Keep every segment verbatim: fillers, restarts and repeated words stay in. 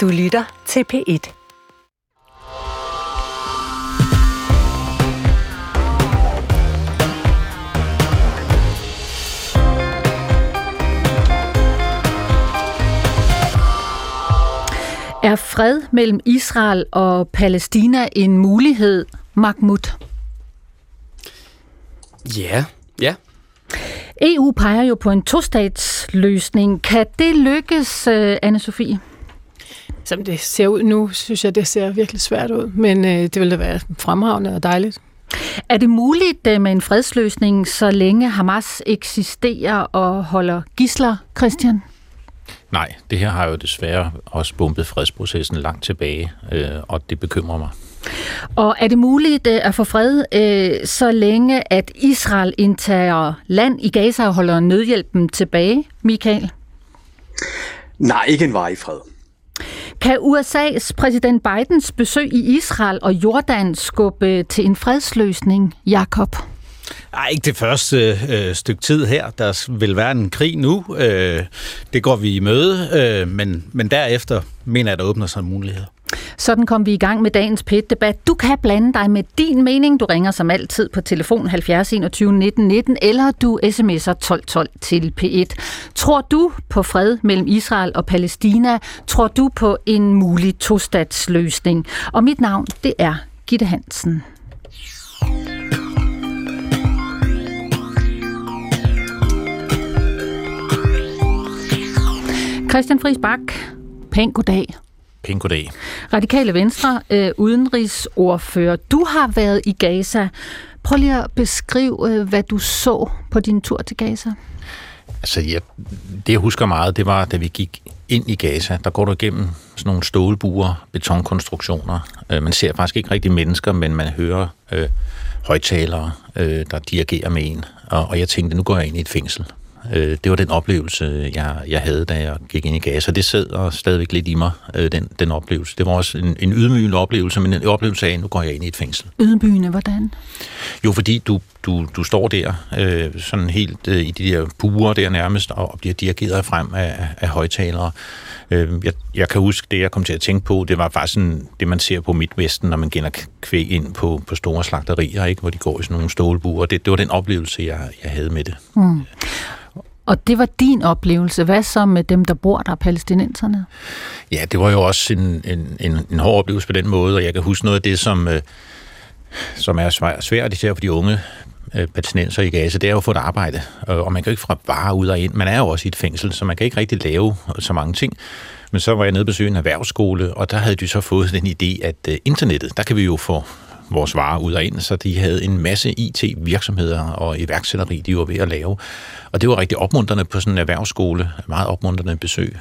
Du lytter til P et. Er fred mellem Israel og Palæstina en mulighed, Mahmoud? Ja, ja. E U peger jo på en tostatsløsning. Kan det lykkes, Anne-Sophie? Som det ser ud nu, synes jeg, det ser virkelig svært ud. Men øh, det ville da være fremragende og dejligt. Er det muligt øh, med en fredsløsning, så længe Hamas eksisterer og holder gidsler, Christian? Nej, det her har jo desværre også bumpet fredsprocessen langt tilbage, øh, og det bekymrer mig. Og er det muligt at få fred, øh, så længe at Israel indtager land i Gaza og holder nødhjælpen tilbage, Michael? Nej, ikke en varig fred. Kan U S A's præsident Bidens besøg i Israel og Jordan skubbe til en fredsløsning, Jacob? Nej, ikke det første øh, stykke tid her. Der vil være en krig nu. Øh, det går vi i møde, øh, men, men derefter mener jeg, at der åbner sig muligheder. Sådan kom vi i gang med dagens P et-debat. Du kan blande dig med din mening. Du ringer som altid på telefon halvfjerds enogtyve nitten nitten, eller du sms'er tolv tolv til P et. Tror du på fred mellem Israel og Palæstina? Tror du på en mulig tostatsløsning? Og mit navn, det er Gitte Hansen. Christian Friis Bach, pæn goddag. Pæn goddag. Radikale Venstre, øh, udenrigsordfører. Du har været i Gaza. Prøv lige at beskrive, øh, hvad du så på din tur til Gaza. Altså, jeg, det jeg husker meget, det var, da vi gik ind i Gaza. Der går du igennem sådan nogle stålbuer, betonkonstruktioner. Øh, man ser faktisk ikke rigtig mennesker, men man hører øh, højttalere, øh, der dirigerer med en. Og, og jeg tænkte, nu går jeg ind i et fængsel. Det var den oplevelse, jeg, jeg havde, da jeg gik ind i Gaza. Det sidder stadigvæk lidt i mig, den, den oplevelse. Det var også en, en ydmygende oplevelse, men en oplevelse af, nu går jeg ind i et fængsel. Ydmygende, hvordan? Jo, fordi du, du, du står der, øh, sådan helt øh, i de der buer der nærmest, og bliver dirigeret frem af, af højtalere. Øh, jeg, jeg kan huske, det jeg kom til at tænke på, det var faktisk sådan, det, man ser på Midtvesten, når man gælder kvæg ind på, på store slagterier, ikke, hvor de går i sådan nogle stålbuer. Det, det var den oplevelse, jeg, jeg havde med det. Mm. Og det var din oplevelse. Hvad så med dem, der bor der, palæstinenserne? Ja, det var jo også en, en, en, en hård oplevelse på den måde, og jeg kan huske noget af det, som, øh, som er svært især for de unge øh, palæstinenser i Gaza, det er jo at få et arbejde, og, og man kan jo ikke fra bare ud og ind. Man er jo også i et fængsel, så man kan ikke rigtig lave så mange ting. Men så var jeg nede og besøge en erhvervsskole, og der havde de så fået den idé, at øh, internettet, der kan vi jo få vores varer ud og ind, så de havde en masse I T-virksomheder og iværksætteri, de var ved at lave. Og det var rigtig opmuntrende på sådan en erhvervsskole, meget opmuntrende besøg.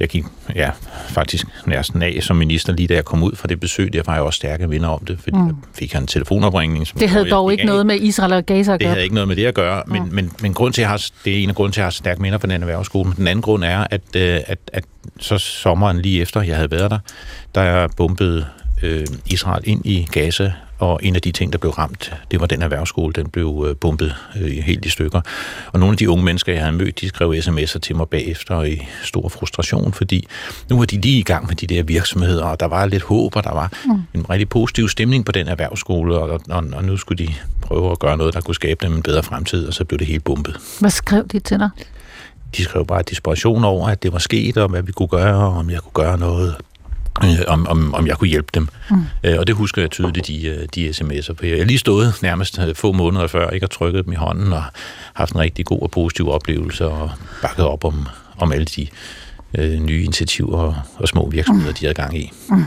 Jeg gik ja, faktisk næsten af som minister, lige da jeg kom ud fra det besøg, der var jeg også stærke minder om det, fordi mm. jeg fik en telefonopringning. Som det havde dog jeg, ikke af. noget med Israel og Gaza at gøre. Det havde ikke noget med det at gøre, men, mm. men, men grund til, at jeg har, det er en af grunden til, at jeg har stærke minder på den erhvervsskole. Men den anden grund er, at, at, at så sommeren lige efter, jeg havde været der, der bombede Israel ind i Gaza, og en af de ting, der blev ramt, det var den erhvervsskole, den blev bombet helt i stykker. Og nogle af de unge mennesker, jeg havde mødt, de skrev sms'er til mig bagefter i stor frustration, fordi nu var de lige i gang med de der virksomheder, og der var lidt håb, og der var en rigtig positiv stemning på den erhvervsskole, og, og, og nu skulle de prøve at gøre noget, der kunne skabe dem en bedre fremtid, og så blev det helt bombet. Hvad skrev de til dig? De skrev bare desperation over, at det var sket, og hvad vi kunne gøre, og om jeg kunne gøre noget. Om, om, om jeg kunne hjælpe dem. Mm. Øh, og det husker jeg tydeligt, de, de sms'er. Jeg har lige stået nærmest få måneder før, ikke, og trykket dem i hånden, og haft en rigtig god og positiv oplevelse, og bakket op om, om alle de øh, nye initiativer og, og små virksomheder, mm. de havde gang i. Mm.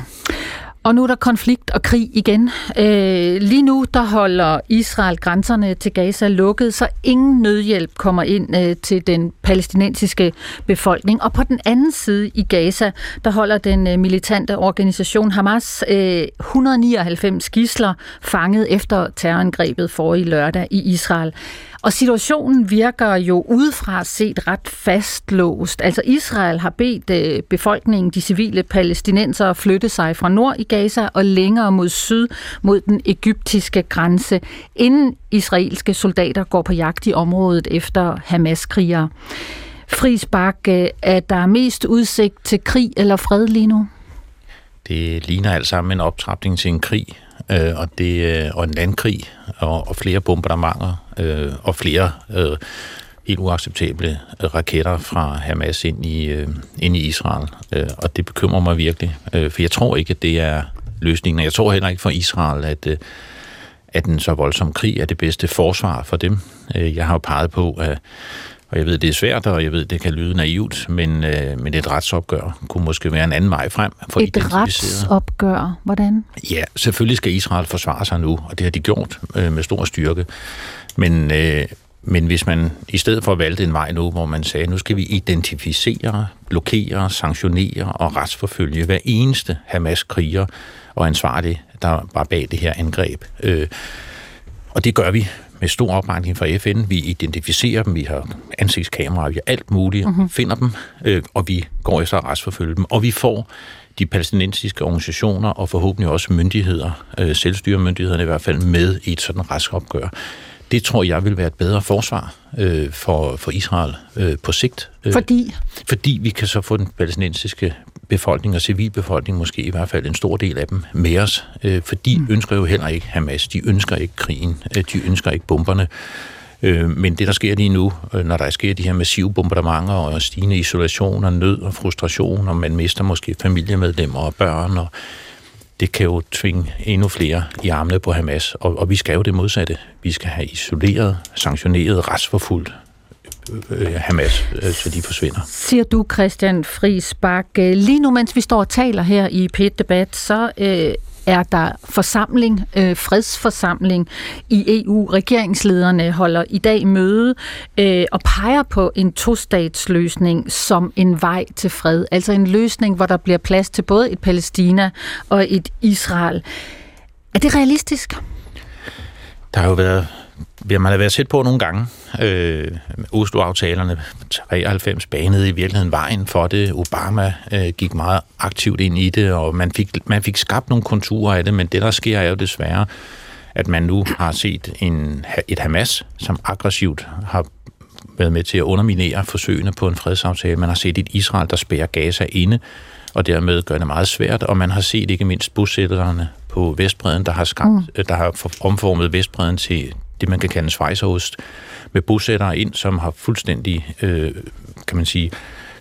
Og nu er der konflikt og krig igen. Øh, lige nu, der holder Israel grænserne til Gaza lukket, så ingen nødhjælp kommer ind øh, til den palæstinensiske befolkning. Og på den anden side i Gaza, der holder den øh, militante organisation Hamas øh, et hundrede og nioghalvfems gidsler fanget efter terrorangrebet forrige lørdag i Israel. Og situationen virker jo udefra set ret fastlåst. Altså Israel har bedt øh, befolkningen, de civile palæstinensere, flytte sig fra nord i Gaza og længere mod syd mod den egyptiske grænse, inden israelske soldater går på jagt i området efter Hamas-krigere. Friis Bach, er der mest udsigt til krig eller fred lige nu? Det ligner alt sammen en optrapning til en krig, øh, og, det, og en landkrig, og, og flere bombardementer, øh, og flere øh, helt uacceptable raketter fra Hamas ind i, øh, ind i Israel. Øh, og det bekymrer mig virkelig, øh, for jeg tror ikke, at det er løsningen. Jeg tror heller ikke for Israel, at, øh, at en så voldsom krig er det bedste forsvar for dem. Øh, jeg har jo peget på... Øh, Og jeg ved, det er svært, og jeg ved, det kan lyde naivt, men, øh, men et retsopgør kunne måske være en anden vej frem. For et retsopgør? Hvordan? Ja, selvfølgelig skal Israel forsvare sig nu, og det har de gjort øh, med stor styrke. Men, øh, men hvis man i stedet for valgte en vej nu, hvor man sagde, nu skal vi identificere, blokere, sanktionere og retsforfølge hver eneste Hamas-kriger og ansvarlige, der var bag det her angreb. Øh, og det gør vi med stor opbakning fra F N. Vi identificerer dem, vi har ansigtskameraer, vi har alt muligt, mm-hmm. finder dem, øh, og vi går efter at retsforfølge dem. Og vi får de palæstinensiske organisationer og forhåbentlig også myndigheder, øh, selvstyremyndighederne i hvert fald, med i et sådan retsopgør. Det tror jeg vil være et bedre forsvar øh, for, for Israel øh, på sigt. Øh, fordi? Fordi vi kan så få den palæstinensiske befolkning og civilbefolkning, måske i hvert fald en stor del af dem, med os. Øh, for de mm. ønsker jo heller ikke Hamas, de ønsker ikke krigen, øh, de ønsker ikke bomberne. Øh, men det, der sker lige nu, øh, når der sker de her massive bombardementer og stigende isolation og nød og frustration, og man mister måske familiemedlemmer og børn og... Det kan jo tvinge endnu flere i armene på Hamas, og, og vi skal jo det modsatte. Vi skal have isoleret, sanktioneret, retsforfulgt øh, Hamas, øh, så de forsvinder. Siger du, Christian Friis Bach. Lige nu, mens vi står og taler her i P et-debat, så øh, er der forsamling, øh, fredsforsamling i E U. Regeringslederne holder i dag møde øh, og peger på en tostatsløsning som en vej til fred. Altså en løsning, hvor der bliver plads til både et Palæstina og et Israel. Er det realistisk? Der har jo været... Man har været set på nogle gange. Øh, Oslo-aftalerne, treoghalvfems, banede i virkeligheden vejen for det. Obama øh, gik meget aktivt ind i det, og man fik, man fik skabt nogle konturer af det, men det, der sker, er jo desværre, at man nu har set en, et Hamas, som aggressivt har været med til at underminere forsøgene på en fredsaftale. Man har set et Israel, der spærrer Gaza inde, og dermed gør det meget svært, og man har set ikke mindst bosætterne på Vestbredden, der har, skabt, mm. der har omformet Vestbredden til det, man kan kalde en svejserost, med bosættere ind, som har fuldstændig, øh, kan man sige,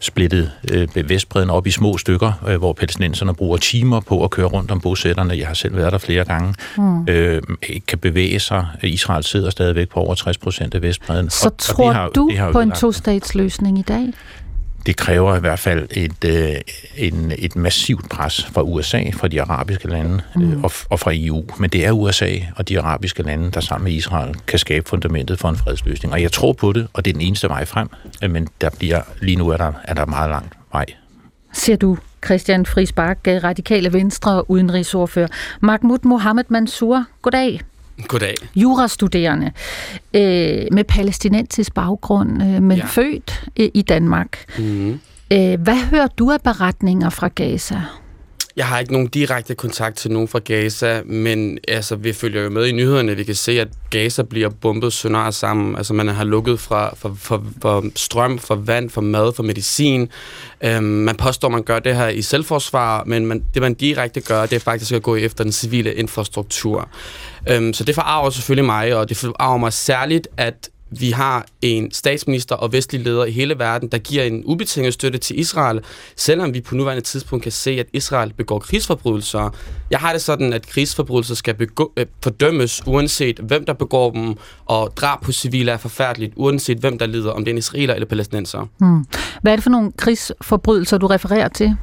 splittet øh, Vestbredden op i små stykker, øh, hvor palæstinenserne bruger timer på at køre rundt om bosætterne. Jeg har selv været der flere gange. Mm. Øh, ikke kan bevæge sig. Israel sidder stadigvæk på over tres procent af Vestbredden. Så og, tror og det har, du det har på en tostatsløsning i dag? Det kræver i hvert fald et, øh, en, et massivt pres fra U S A, fra de arabiske lande øh, og, og fra E U. Men det er U S A og de arabiske lande, der sammen med Israel kan skabe fundamentet for en fredsløsning. Og jeg tror på det, og det er den eneste vej frem. Men der bliver, lige nu er der, er der meget langt vej. Ser du, Christian Friis Bach, Radikale Venstre, udenrigsordfører. Mahmoud Mohammad Mansour, goddag. Goddag. Jurastuderende øh, med palæstinensisk baggrund, øh, men ja. født øh, i Danmark. Mm. Øh, hvad hører du af beretninger fra Gaza? Jeg har ikke nogen direkte kontakt til nogen fra Gaza, men altså, vi følger jo med i nyhederne. Vi kan se, at Gaza bliver bombet sønder sammen. Altså, man har lukket fra, fra, fra, fra strøm, fra vand, fra mad, fra medicin. Øhm, man påstår, man gør det her i selvforsvar, men man, det, man direkte gør, det er faktisk at gå efter den civile infrastruktur. Øhm, så det forarver selvfølgelig mig, og det forarver mig særligt, at vi har en statsminister og vestlig leder i hele verden, der giver en ubetinget støtte til Israel, selvom vi på nuværende tidspunkt kan se, at Israel begår krigsforbrydelser. Jeg har det sådan, at krigsforbrydelser skal begå, øh, fordømmes, uanset hvem der begår dem, og drab på civile er forfærdeligt, uanset hvem der lider, om det er en israeler eller palæstinenser. Hmm. Hvad er det for nogle krigsforbrydelser, du refererer til?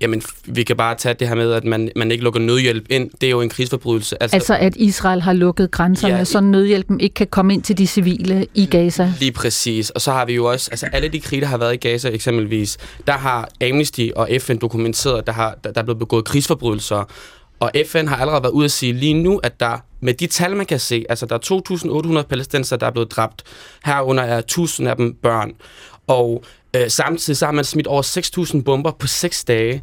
Jamen, vi kan bare tage det her med, at man, man ikke lukker nødhjælp ind. Det er jo en krigsforbrydelse. Altså, altså at Israel har lukket grænserne, ja, så nødhjælpen ikke kan komme ind til de civile i Gaza. Lige præcis. Og så har vi jo også, altså alle de krige, der har været i Gaza eksempelvis, der har Amnesty og F N dokumenteret, at der, har, der er blevet begået krigsforbrydelser. Og F N har allerede været ude at sige lige nu, at der med de tal, man kan se, altså der er to tusind otte hundrede palæstinenser, der er blevet dræbt. Herunder er tusind af dem børn. Og Øh, samtidig så har man smidt over seks tusind bomber på seks dage.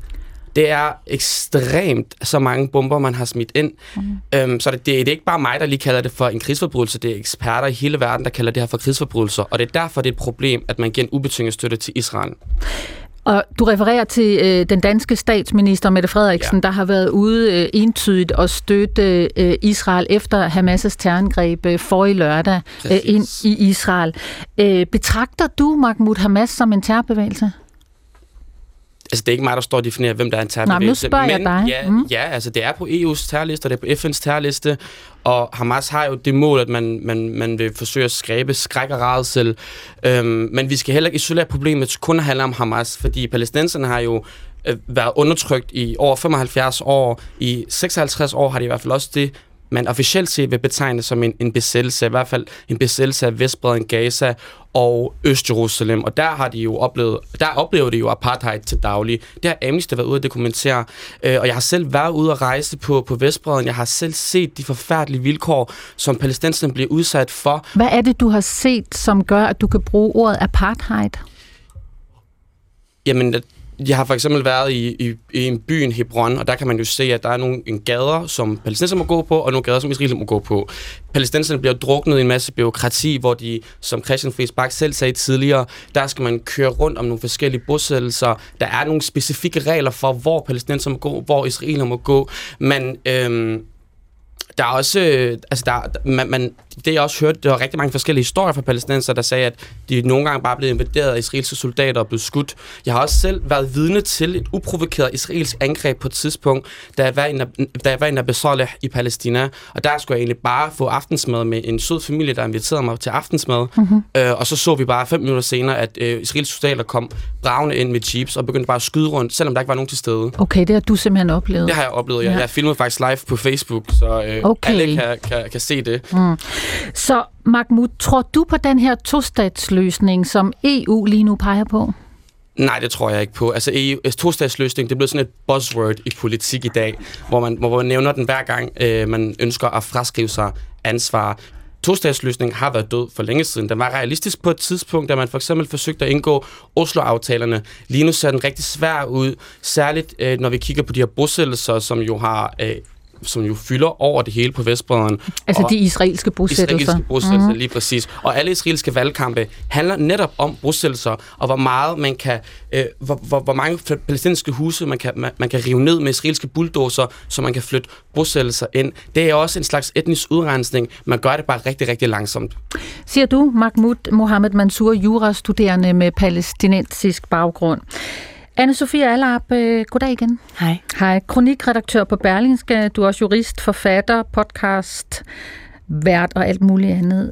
Det er ekstremt så mange bomber, man har smidt ind. Mm. Øhm, så det, det er ikke bare mig, der lige kalder det for en krigsforbrydelse. Det er eksperter i hele verden, der kalder det her for krigsforbrydelser. Og det er derfor, det er et problem, at man giver en ubetinget støtte til Israel. Og du refererer til øh, den danske statsminister Mette Frederiksen, ja. der har været ude øh, entydigt og støtte øh, Israel efter Hamas' terrorangreb øh, forrige lørdag øh, ind i Israel. Øh, betragter du Mahmoud Hamas som en terrorbevægelse? Altså, det er ikke mig, der står og definerer, hvem der er en terrorbevægelse. Nå, men nu spørger jeg dig. Ja, mm. ja, altså, det er på E U's terrorliste, det er på F N's terrorliste, og Hamas har jo det mål, at man, man, man vil forsøge at skabe skræk og rædsel. Øhm, men vi skal heller ikke isolere problemet kun at handle om Hamas, fordi palæstinenserne har jo øh, været undertrykt i over femoghalvfjerds år. I seksoghalvtreds år har de i hvert fald også det, man officielt set vil betegne som en, en besættelse, i hvert fald en besættelse af Vestbredden, Gaza og Øst-Jerusalem. Og der har de jo oplevet, der oplever de jo apartheid til daglig. Det har Amnesty været ude at dokumentere. Øh, og jeg har selv været ude at rejse på, på Vestbredden. Jeg har selv set de forfærdelige vilkår, som palæstinenserne bliver udsat for. Hvad er det, du har set, som gør, at du kan bruge ordet apartheid? Jamen, jeg har for eksempel været i, i, i en by, Hebron, og der kan man jo se, at der er nogle en gader, som palæstinenserne må gå på, og nogle gader, som israelerne må gå på. Palæstinenserne bliver druknet i en masse bureaukrati, hvor de, som Christian Friis Bach selv sagde tidligere, der skal man køre rundt om nogle forskellige bosættelser. Der er nogle specifikke regler for, hvor palæstinenserne må gå, hvor israelerne må gå. Man... Øhm Der er også, altså der, man, man, det jeg også hørte, der var rigtig mange forskellige historier fra palæstinenser, der sagde, at de nogle gange bare blev invaderet af israelske soldater og blev skudt. Jeg har også selv været vidne til et uprovokeret israelsk angreb på et tidspunkt, da jeg var i, da jeg var i Nabesoleh i Palæstina, og der skulle jeg egentlig bare få aftensmad med en sød familie, der inviterede mig til aftensmad, mm-hmm. øh, og så så vi bare fem minutter senere, at øh, israelske soldater kom bravende ind med jeeps og begyndte bare at skyde rundt, selvom der ikke var nogen til stede. Okay, det har du simpelthen oplevet? Det har jeg oplevet, ja. Jeg filmede faktisk live på Facebook, så... Øh, Okay. Alle kan, kan, kan se det. Mm. Så Mahmoud, tror du på den her tostatsløsning, som E U lige nu peger på? Nej, det tror jeg ikke på. Altså, E U, tostatsløsning, det er blevet sådan et buzzword i politik i dag, hvor man, hvor man nævner den hver gang, øh, man ønsker at fraskrive sig ansvar. Tostatsløsningen har været død for længe siden. Den var realistisk på et tidspunkt, da man for eksempel forsøgte at indgå Oslo-aftalerne. Lige nu ser den rigtig svær ud, særligt øh, når vi kigger på de her bosættelser, som jo har... Øh, som jo fylder over det hele på Vestbredden. Altså og de israelske bosættelser. Israelske bosættelser, mm-hmm. lige præcis. Og alle israelske valgkampe handler netop om bosættelser, og hvor meget man kan, øh, hvor, hvor, hvor mange palæstinensiske huse man kan, man, man kan rive ned med israelske bulldozer, så man kan flytte bosættelser ind. Det er også en slags etnisk udrensning. Man gør det bare rigtig, rigtig langsomt. Siger du, Mahmoud Mohammad Mansour, jurastuderende med palæstinensisk baggrund. Anne-Sophie Allarp, øh, goddag igen. Hej. Hej, kronikredaktør på Berlingske. Du er også jurist, forfatter, podcast, vært og alt muligt andet.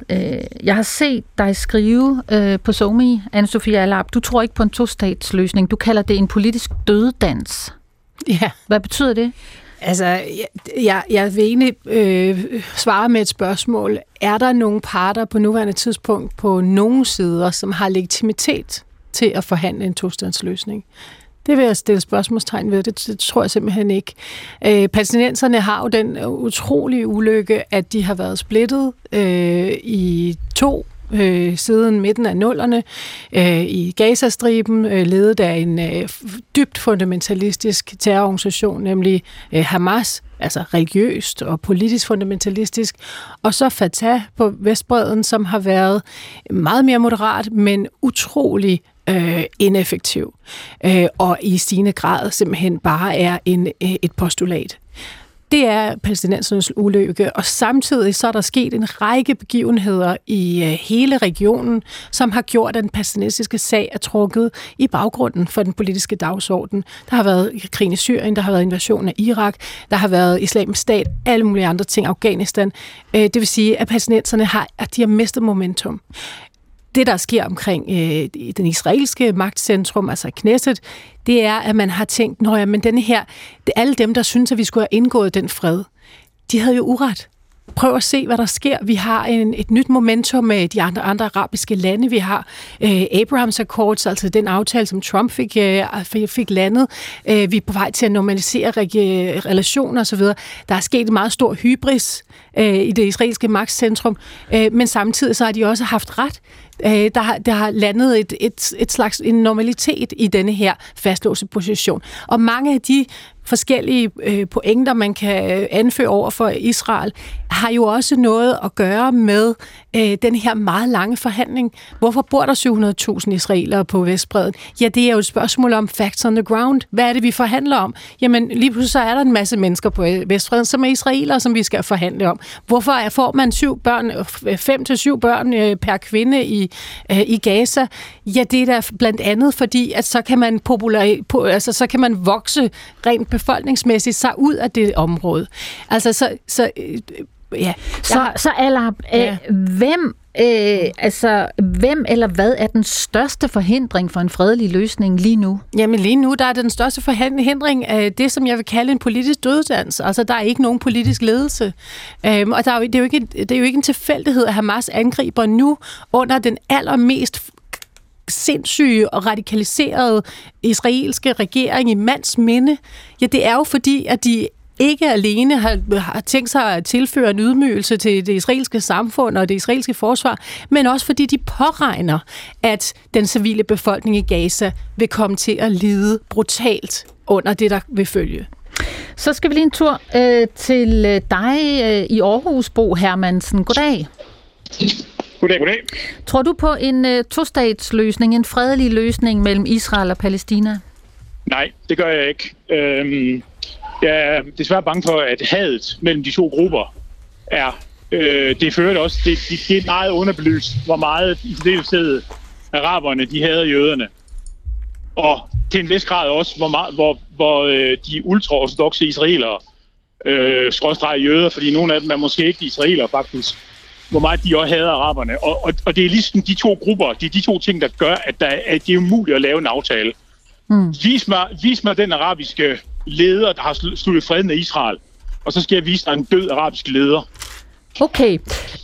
Jeg har set dig skrive øh, på SoMe, Anne-Sophie Allarp. Du tror ikke på en tostatsløsning. Du kalder det en politisk døddans. Ja. Hvad betyder det? Altså, jeg, jeg, jeg vil egentlig øh, svare med et spørgsmål. Er der nogle parter på nuværende tidspunkt på nogle sider, som har legitimitet til at forhandle en tostatsløsning? Det vil jeg stille spørgsmålstegn ved. Det, det tror jeg simpelthen ikke. Øh, palæstinenserne har jo den utrolige ulykke, at de har været splittet øh, i to øh, siden midten af nullerne øh, i Gazastriben, øh, ledet af en øh, dybt fundamentalistisk terrororganisation, nemlig øh, Hamas, altså religiøst og politisk fundamentalistisk, og så Fatah på Vestbredden, som har været meget mere moderat, men utrolig Øh, ineffektiv, øh, og i stigende grad simpelthen bare er en, et postulat. Det er palæstinensernes ulykke, og samtidig så er der sket en række begivenheder i øh, hele regionen, som har gjort, at den palæstinensiske sag er trukket i baggrunden for den politiske dagsorden. Der har været krigen i Syrien, der har været invasionen af Irak, der har været Islamisk Stat, alle mulige andre ting, Afghanistan. Øh, det vil sige, at palæstinenserne har, at de har mistet momentum. Det, der sker omkring øh, den israelske magtcentrum, altså Knesset, det er, at man har tænkt, nå ja, men denne her, alle dem, der synes, at vi skulle have indgået den fred, de havde jo uret. Prøv at se, hvad der sker. Vi har en, et nyt momentum med de andre, andre arabiske lande. Vi har øh, Abrahams Accords, altså den aftale, som Trump fik, øh, fik landet. Øh, vi er på vej til at normalisere re- relationer osv. Der er sket en meget stor hybris øh, i det israelske magtcentrum, øh, men samtidig så har de også haft ret. Øh, der, har, der har landet et, et, et slags en normalitet i denne her fastlåste position. Og mange af de forskellige øh, pointer, man kan anføre over for Israel, har jo også noget at gøre med øh, den her meget lange forhandling. Hvorfor bor der syv hundrede tusind israelere på Vestbredden? Ja, det er jo et spørgsmål om facts on the ground. Hvad er det, vi forhandler om? Jamen, lige pludselig så er der en masse mennesker på Vestbredden, som er israelere, som vi skal forhandle om. Hvorfor får man syv børn, fem til syv børn øh, per kvinde i, øh, i Gaza? Ja, det er da blandt andet, fordi at så kan man populære, på, altså, så kan man vokse rent befolkningsmæssigt sig ud af det område. Altså, så... så øh, ja. Så, har... så Allarp, øh, ja. hvem, øh, altså, hvem eller hvad er den største forhindring for en fredelig løsning lige nu? Jamen lige nu, der er den største forhindring af det, som jeg vil kalde en politisk døddans. Altså, der er ikke nogen politisk ledelse. Øhm, og der er jo, det, er jo ikke, det er jo ikke en tilfældighed, at Hamas angriber nu under den allermest sindssyge og radikaliserede israelske regering i mands minde. Ja, det er jo fordi, at de ikke alene har, har tænkt sig at tilføre en ydmygelse til det israelske samfund og det israelske forsvar, men også fordi de påregner, at den civile befolkning i Gaza vil komme til at lide brutalt under det, der vil følge. Så skal vi lige en tur øh, til dig øh, i Aarhus, Bo Hermansen. Goddag. Goddag, goddag. Tror du på en øh, tostatsløsning, en fredelig løsning mellem Israel og Palæstina? Nej, det gør jeg ikke. Øhm Jeg er desværre bange for, at hadet mellem de to grupper er, øh, det fører også, det, det, det er meget underbelyst, hvor meget i deltid araberne, de hader jøderne. Og til en vis grad også, hvor, meget, hvor, hvor øh, de ultraortodokse israelere, øh, skråstrege jøder, fordi nogle af dem er måske ikke israelere faktisk, hvor meget de også hader araberne. Og, og, og det er ligesom de to grupper, det er de to ting, der gør, at, der, at det er umuligt at lave en aftale. Mm. Vis mig, vis mig den arabiske leder, der har sluttet fred med Israel, og så skal jeg vise dig en død arabisk leder. Okay.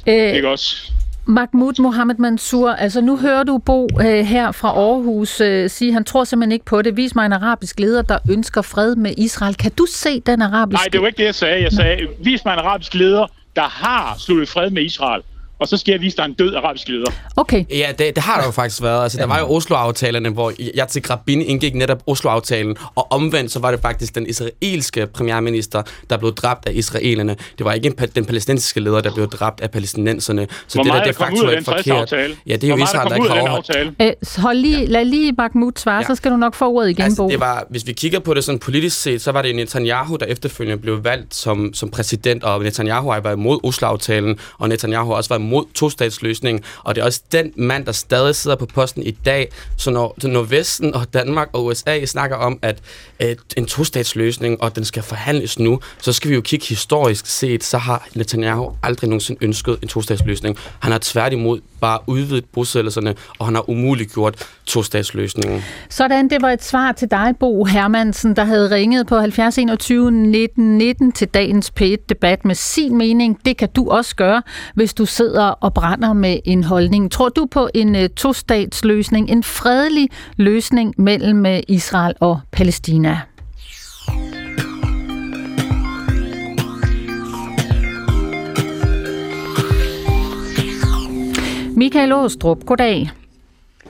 Æh, Ikke også? Mahmoud Mohammad Mansour, altså nu hører du Bo øh, her fra Aarhus øh, sige, han tror simpelthen ikke på det. Vis mig en arabisk leder, der ønsker fred med Israel. Kan du se den arabiske... Nej, det var ikke det, jeg sagde. Jeg sagde, vis mig en arabisk leder, der har sluttet fred med Israel. Og så skal jeg vise dig en død arabisk leder. Okay. Ja, det, det har der jo faktisk været. Altså, der var jo Oslo-aftalerne, hvor Yitzhak Rabin indgik netop Oslo-aftalen, og omvendt så var det faktisk den israelske premierminister, der blev dræbt af israelerne. Det var ikke en, den palæstinensiske leder, der blev dræbt af palæstinenserne. Så hvor det der, det faktisk var forkert. Ja, det er jo Israel, der, der ikke har overholdt. Æ, hold lige, lad lige Mahmoud svare, ja. Så skal du nok få ordet igen, altså, Bo. Det var, hvis vi kigger på det sådan politisk set, så var det Netanyahu, der efterfølgende blev valgt som, som præsident, og Netanyahu har været imod Oslo-aftalen, og Netanyahu også var mod tostatsløsning, og det er også den mand, der stadig sidder på posten i dag. Så når, når Vesten og Danmark og U S A snakker om, at øh, en tostatsløsning, og den skal forhandles nu, så skal vi jo kigge historisk set, så har Netanyahu aldrig nogensinde ønsket en tostatsløsning. Han har tværtimod bare udvidet bosættelserne, og han har umuliggjort tostatsløsningen. Sådan, det var et svar til dig, Bo Hermansen, der havde ringet på halvfjerds enogtyve nitten nitten til dagens P et-debat med sin mening. Det kan du også gøre, hvis du sidder og brænder med en holdning. Tror du på en uh, tostatsløsning, en fredelig løsning mellem uh, Israel og Palæstina? Michael Aastrup, goddag.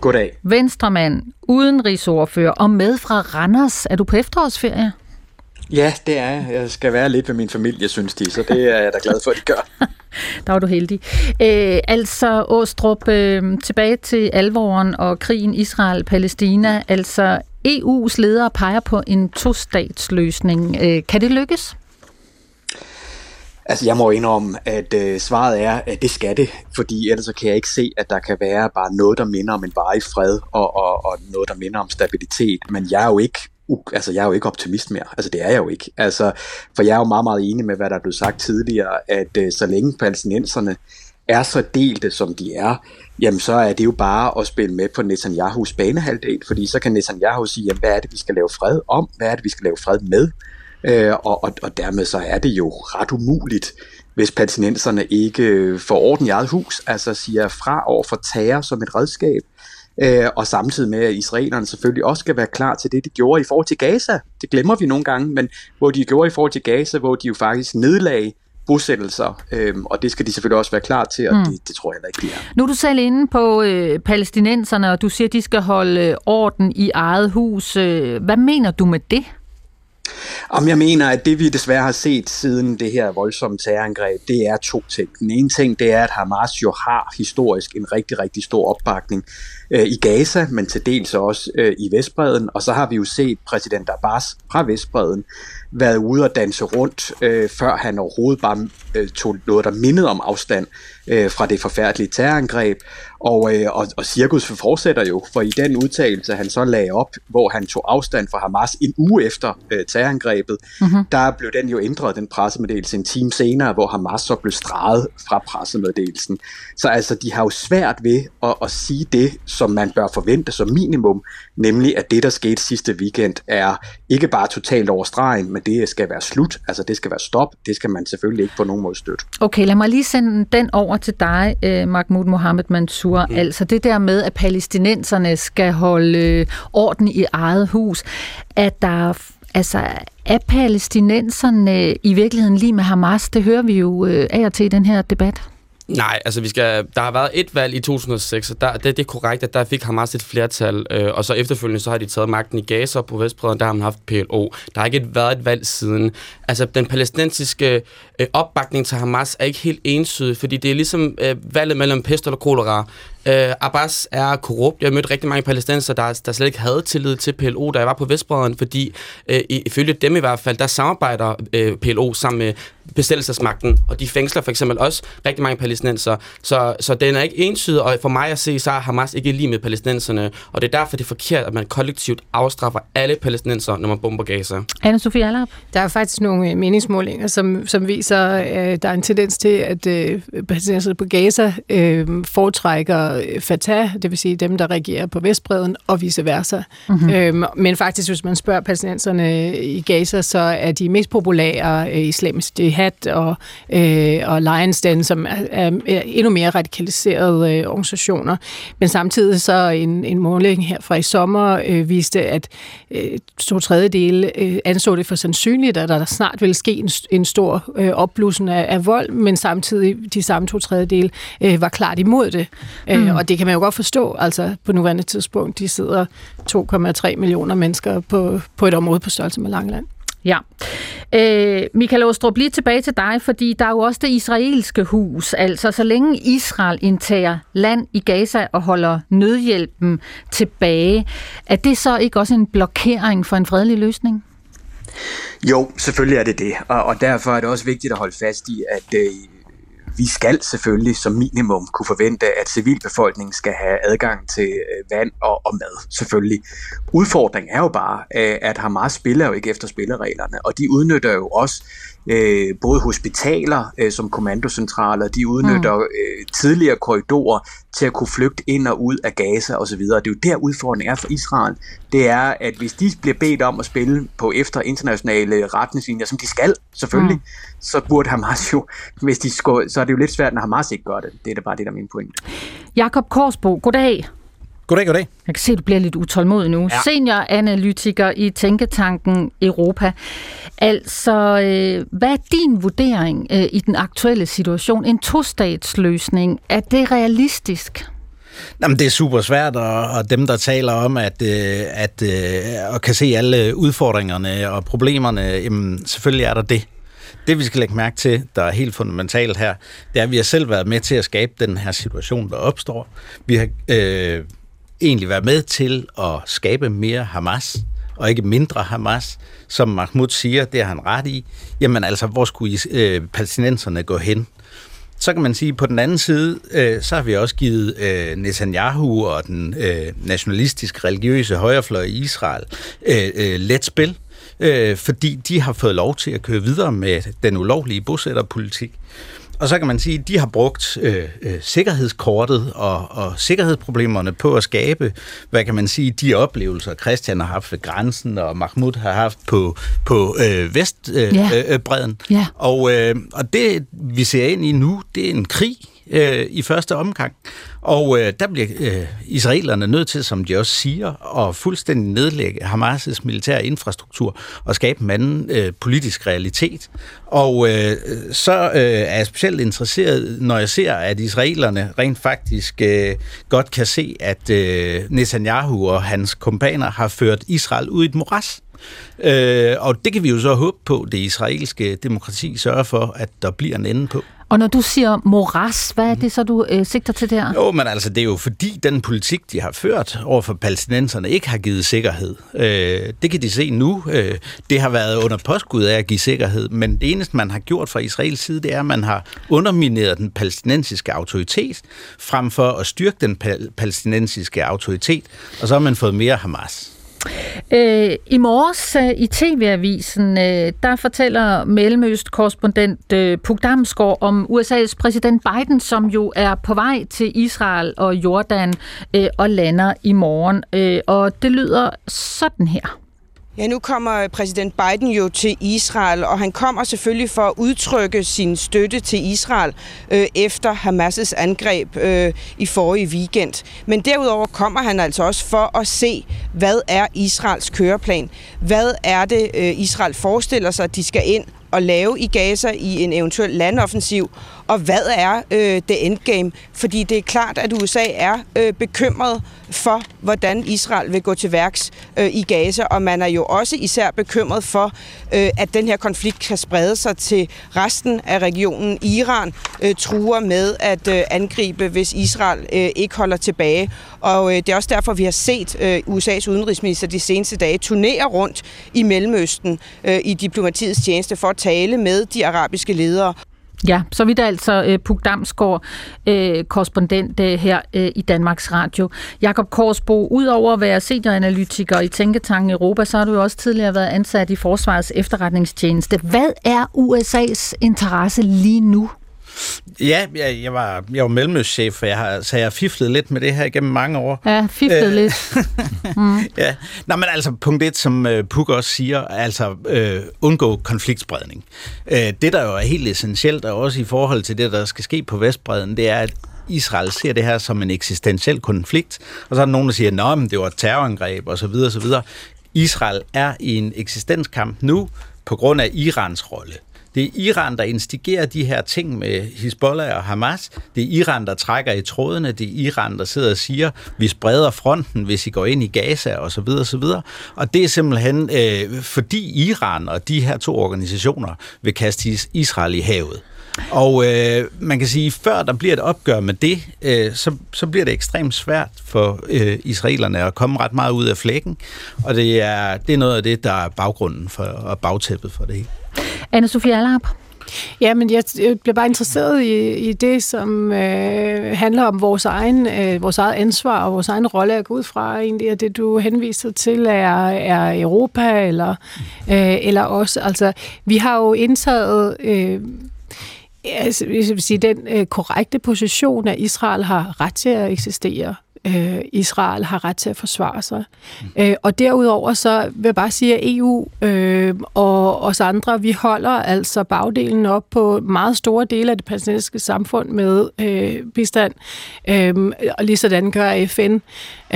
Goddag. Venstremand, udenrigsordfører og med fra Randers. Er du på efterårsferie? Ja, det er jeg. Jeg skal være lidt med min familie, synes de, så det er jeg da glad for, at de gør. Der var du heldig. Øh, altså, Aastrup, øh, tilbage til alvoren og krigen Israel-Palæstina. Altså, E U's ledere peger på en tostatsløsning. Øh, kan det lykkes? Altså, jeg må indrømme, at øh, svaret er, at det skal det, fordi ellers så kan jeg ikke se, at der kan være bare noget, der minder om en varig fred og, og, og noget, der minder om stabilitet. Men jeg er jo ikke Uh, altså, jeg er jo ikke optimist mere. Altså, det er jeg jo ikke. Altså, for jeg er jo meget, meget enig med, hvad der er blevet sagt tidligere, at uh, så længe palæstinenserne er så delte, som de er, jamen, så er det jo bare at spille med på Netanyahus banehalvdel, fordi så kan Netanyahu sige, jamen, hvad er det, vi skal lave fred om? Hvad er det, vi skal lave fred med? Uh, og, og, og dermed så er det jo ret umuligt hvis palæstinenserne ikke får orden i eget hus, altså siger fra over for terror som et redskab, øh, og samtidig med, at israelerne selvfølgelig også skal være klar til det, de gjorde i forhold til Gaza. Det glemmer vi nogle gange, men hvor de gjorde i forhold til Gaza, hvor de jo faktisk nedlagde bosættelser, øh, og det skal de selvfølgelig også være klar til, og mm. det, det tror jeg da ikke, de er. Nu er du selv inde på øh, palæstinenserne, og du siger, at de skal holde orden i eget hus. Hvad mener du med det? Om jeg mener, at det vi desværre har set siden det her voldsomme terrorangreb, det er to ting. Den ene ting, det er, at Hamas jo har historisk en rigtig, rigtig stor opbakning øh, i Gaza, men til dels også øh, i Vestbredden. Og så har vi jo set præsident Abbas fra Vestbredden været ude og danse rundt, øh, før han overhovedet bare øh, tog noget, der mindede om afstand øh, fra det forfærdelige terrorangreb. Og, øh, og, og cirkus fortsætter jo, for i den udtalelse, han så lagde op, hvor han tog afstand fra Hamas en uge efter øh, terrorangrebet, mm-hmm. der blev den jo ændret, den pressemeddelelse, en time senere, hvor Hamas så blev streget fra pressemeddelelsen. Så altså, de har jo svært ved at, at sige det, som man bør forvente som minimum, nemlig at det, der skete sidste weekend, er ikke bare totalt over stregen, men det skal være slut, altså det skal være stop, det skal man selvfølgelig ikke på nogen måde støtte. Okay, lad mig lige sende den over til dig, eh, Mahmoud Mohammad Mansour. Mm. Altså det der med, at palæstinenserne skal holde orden i eget hus, at der altså, er palæstinenserne i virkeligheden lige med Hamas, det hører vi jo af og til i den her debat. Nej, altså vi skal, der har været et valg i to tusind og seks, og der, det, det er korrekt, at der fik Hamas et flertal, øh, og så efterfølgende så har de taget magten i Gaza på Vestbredden, der har man haft P L O. Der har ikke et, været et valg siden. Altså den palæstinensiske øh, opbakning til Hamas er ikke helt ensydig, fordi det er ligesom øh, valget mellem pest og kolera. Øh, Abbas er korrupt. Jeg mødte rigtig mange palæstinenser, der, der slet ikke havde tillid til P L O, da jeg var på Vestbredden, fordi øh, ifølge dem i hvert fald, der samarbejder øh, P L O sammen med besættelsesmagten, og de fængsler for eksempel også rigtig mange palæstinenser. Så, så den er ikke entydig, og for mig at se, så er Hamas ikke lige med palæstinenserne, og det er derfor, det er forkert, at man kollektivt afstraffer alle palæstinenser, når man bomber Gaza. Anne-Sophie Allarp? Der er faktisk nogle meningsmålinger, som, som viser, at der er en tendens til, at øh, palæstinenserne på Gaza øh, foretrækker Fatah, det vil sige dem, der regerer på Vestbredden, og vice versa. Mm-hmm. Øhm, men faktisk, hvis man spørger palæstinenserne i Gaza, så er de mest populære øh, islamisk jihad og, øh, og Lions Den, som er, er endnu mere radikaliserede øh, organisationer. Men samtidig så en, en måling her fra i sommer øh, viste, at øh, to tredjedele øh, anså det for sandsynligt, at der snart ville ske en, en stor øh, opblussen af, af vold, men samtidig de samme to tredjedele øh, var klart imod det. Mm. Øh, og det kan man jo godt forstå, altså på nuværende tidspunkt, de sidder to komma tre millioner mennesker på, på et område på størrelse med Langeland. Ja. Øh, Michael Aastrup, lige tilbage til dig, fordi der er jo også det israelske hus, altså så længe Israel indtager land i Gaza og holder nødhjælpen tilbage, er det så ikke også en blokering for en fredelig løsning? Jo, selvfølgelig er det det, og, og derfor er det også vigtigt at holde fast i, at øh, vi skal selvfølgelig som minimum kunne forvente, at civilbefolkningen skal have adgang til vand og, og mad, selvfølgelig. Udfordringen er jo bare, at Hamas spiller jo ikke efter spillereglerne, og de udnytter jo også øh, både hospitaler øh, som kommandocentraler, de udnytter mm. øh, tidligere korridorer til at kunne flygte ind og ud af Gaza osv. Det er jo der udfordringen er for Israel. Det er, at hvis de bliver bedt om at spille på efter internationale retningslinjer, som de skal, selvfølgelig, mm. så burde Hamas jo, hvis de skulle, så er det jo lidt svært, når Hamas ikke gør det. Det er da bare det, der er min pointe. Jacob Kaarsbo, goddag. Goddag, goddag. Jeg kan se, at du bliver lidt utålmodig nu. Ja. Senioranalytiker i Tænketanken Europa. Altså, hvad er din vurdering i den aktuelle situation? En tostatsløsning, er det realistisk? Jamen, det er super svært, og, og dem, der taler om, at, at, at, at kan se alle udfordringerne og problemerne, jamen, selvfølgelig er der det. Det, vi skal lægge mærke til, der er helt fundamentalt her, det er, at vi har selv været med til at skabe den her situation, der opstår. Vi har øh, egentlig været med til at skabe mere Hamas, og ikke mindre Hamas. Som Mahmoud siger, det har han ret i. Jamen altså, hvor skulle øh, palæstinenserne gå hen? Så kan man sige, at på den anden side, øh, så har vi også givet øh, Netanyahu og den øh, nationalistiske religiøse højrefløj i Israel øh, øh, let spil. Øh, fordi de har fået lov til at køre videre med den ulovlige bosætterpolitik. Og så kan man sige, at de har brugt øh, øh, sikkerhedskortet og, og sikkerhedsproblemerne på at skabe, hvad kan man sige, de oplevelser, Christian har haft ved grænsen, og Mahmoud har haft på, på øh, Vestbredden. Øh, yeah. øh, og, øh, og det, vi ser ind i nu, det er en krig øh, i første omgang. Og øh, der bliver øh, israelerne nødt til, som de også siger, at fuldstændig nedlægge Hamas' militære infrastruktur og skabe en anden øh, politisk realitet. Og øh, så øh, er jeg specielt interesseret, når jeg ser, at israelerne rent faktisk øh, godt kan se, at øh, Netanyahu og hans kompaner har ført Israel ud i et moras. Øh, og det kan vi jo så håbe på, det israelske demokrati sørger for, at der bliver en ende på. Og når du siger moras, hvad er det så, du øh, sigter til der? Jo, men altså, det er jo fordi, den politik, de har ført overfor palæstinenserne, ikke har givet sikkerhed. Øh, det kan de se nu. Øh, det har været under påskud af at give sikkerhed, men det eneste, man har gjort fra Israels side, det er, at man har undermineret den palæstinensiske autoritet, frem for at styrke den pal- palæstinensiske autoritet, og så har man fået mere Hamas. Øh, I morges øh, i T V-avisen, øh, der fortæller Mellemøst-korrespondent øh, Puk Damsgaard om U S A's præsident Biden, som jo er på vej til Israel og Jordan øh, og lander i morgen. Øh, og det lyder sådan her. Ja, nu kommer præsident Biden jo til Israel, og han kommer selvfølgelig for at udtrykke sin støtte til Israel øh, efter Hamas' angreb øh, i forrige weekend. Men derudover kommer han altså også for at se, hvad er Israels køreplan? Hvad er det, øh, Israel forestiller sig, de skal ind og lave i Gaza i en eventuel landoffensiv? Og hvad er øh, det endgame? Fordi det er klart, at U S A er øh, bekymret for, hvordan Israel vil gå til værks øh, i Gaza, og man er jo også især bekymret for, øh, at den her konflikt kan sprede sig til resten af regionen. Iran øh, truer med at øh, angribe, hvis Israel øh, ikke holder tilbage. Og øh, det er også derfor, vi har set øh, U S A's udenrigsminister de seneste dage turnere rundt i Mellemøsten øh, i diplomatiets tjeneste for at tale med de arabiske ledere. Ja, så vidt altså øh, Puk Damsgaard, øh, korrespondent øh, her øh, i Danmarks Radio. Jacob Kaarsbo, udover at være senioranalytiker i Tænketanken Europa, så har du jo også tidligere været ansat i Forsvarets Efterretningstjeneste. Hvad er U S A's interesse lige nu? Ja, jeg, jeg var, jeg var mellemøstchef, og jeg har, så jeg har fiflet lidt med det her igennem mange år. Ja, fiflet øh, lidt. Mm. Ja. Nå, men altså, punkt et, som øh, Puk også siger, altså øh, undgå konfliktspredning. Øh, det, der jo er helt essentielt, og også i forhold til det, der skal ske på Vestbredden, det er, at Israel ser det her som en eksistentiel konflikt, og så er der nogen, der siger, nå, men det var et terrorangreb, og så videre, så videre. Israel er i en eksistenskamp nu, på grund af Irans rolle. Det er Iran, der instigerer de her ting med Hizbollah og Hamas. Det er Iran, der trækker i trådene. Det er Iran, der sidder og siger, vi spreder fronten, hvis I går ind i Gaza, og så videre, så videre. Og det er simpelthen, øh, fordi Iran og de her to organisationer vil kaste Israel i havet. Og øh, man kan sige, at før der bliver et opgør med det, øh, så, så bliver det ekstremt svært for øh, israelerne at komme ret meget ud af flækken. Og det er, det er noget af det, der er baggrunden for, og bagtæppet for det hele. Anne-Sophie Allarp. Ja, men jeg bliver bare interesseret i, i det, som øh, handler om vores, egen, øh, vores eget ansvar og vores egen rolle at gå ud fra, egentlig, og det du henviser til er, er Europa eller, øh, eller os. Altså, vi har jo indtaget... Øh, Altså, jeg vil sige, den øh, korrekte position, at Israel har ret til at eksistere. Øh, Israel har ret til at forsvare sig. Øh, og derudover så vil jeg bare sige, at E U øh, og os andre, vi holder altså bagdelen op på meget store dele af det palæstinensiske samfund med øh, bistand. Øh, og lige sådan gør F N.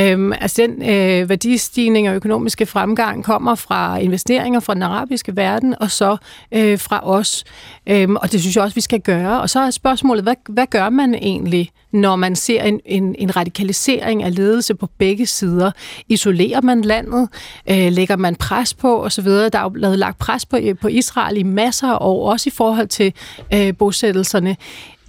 Øh, altså den øh, værdistigning og økonomiske fremgang kommer fra investeringer fra den arabiske verden og så øh, fra os. Øh, og det synes jeg også, vi skal gøre. Og så er spørgsmålet, hvad, hvad gør man egentlig, når man ser en, en, en radikalisering af ledelse på begge sider? Isolerer man landet? Øh, lægger man pres på? Og så videre. Der er jo lavet lagt pres på, på Israel i masser af år, også i forhold til øh, bosættelserne.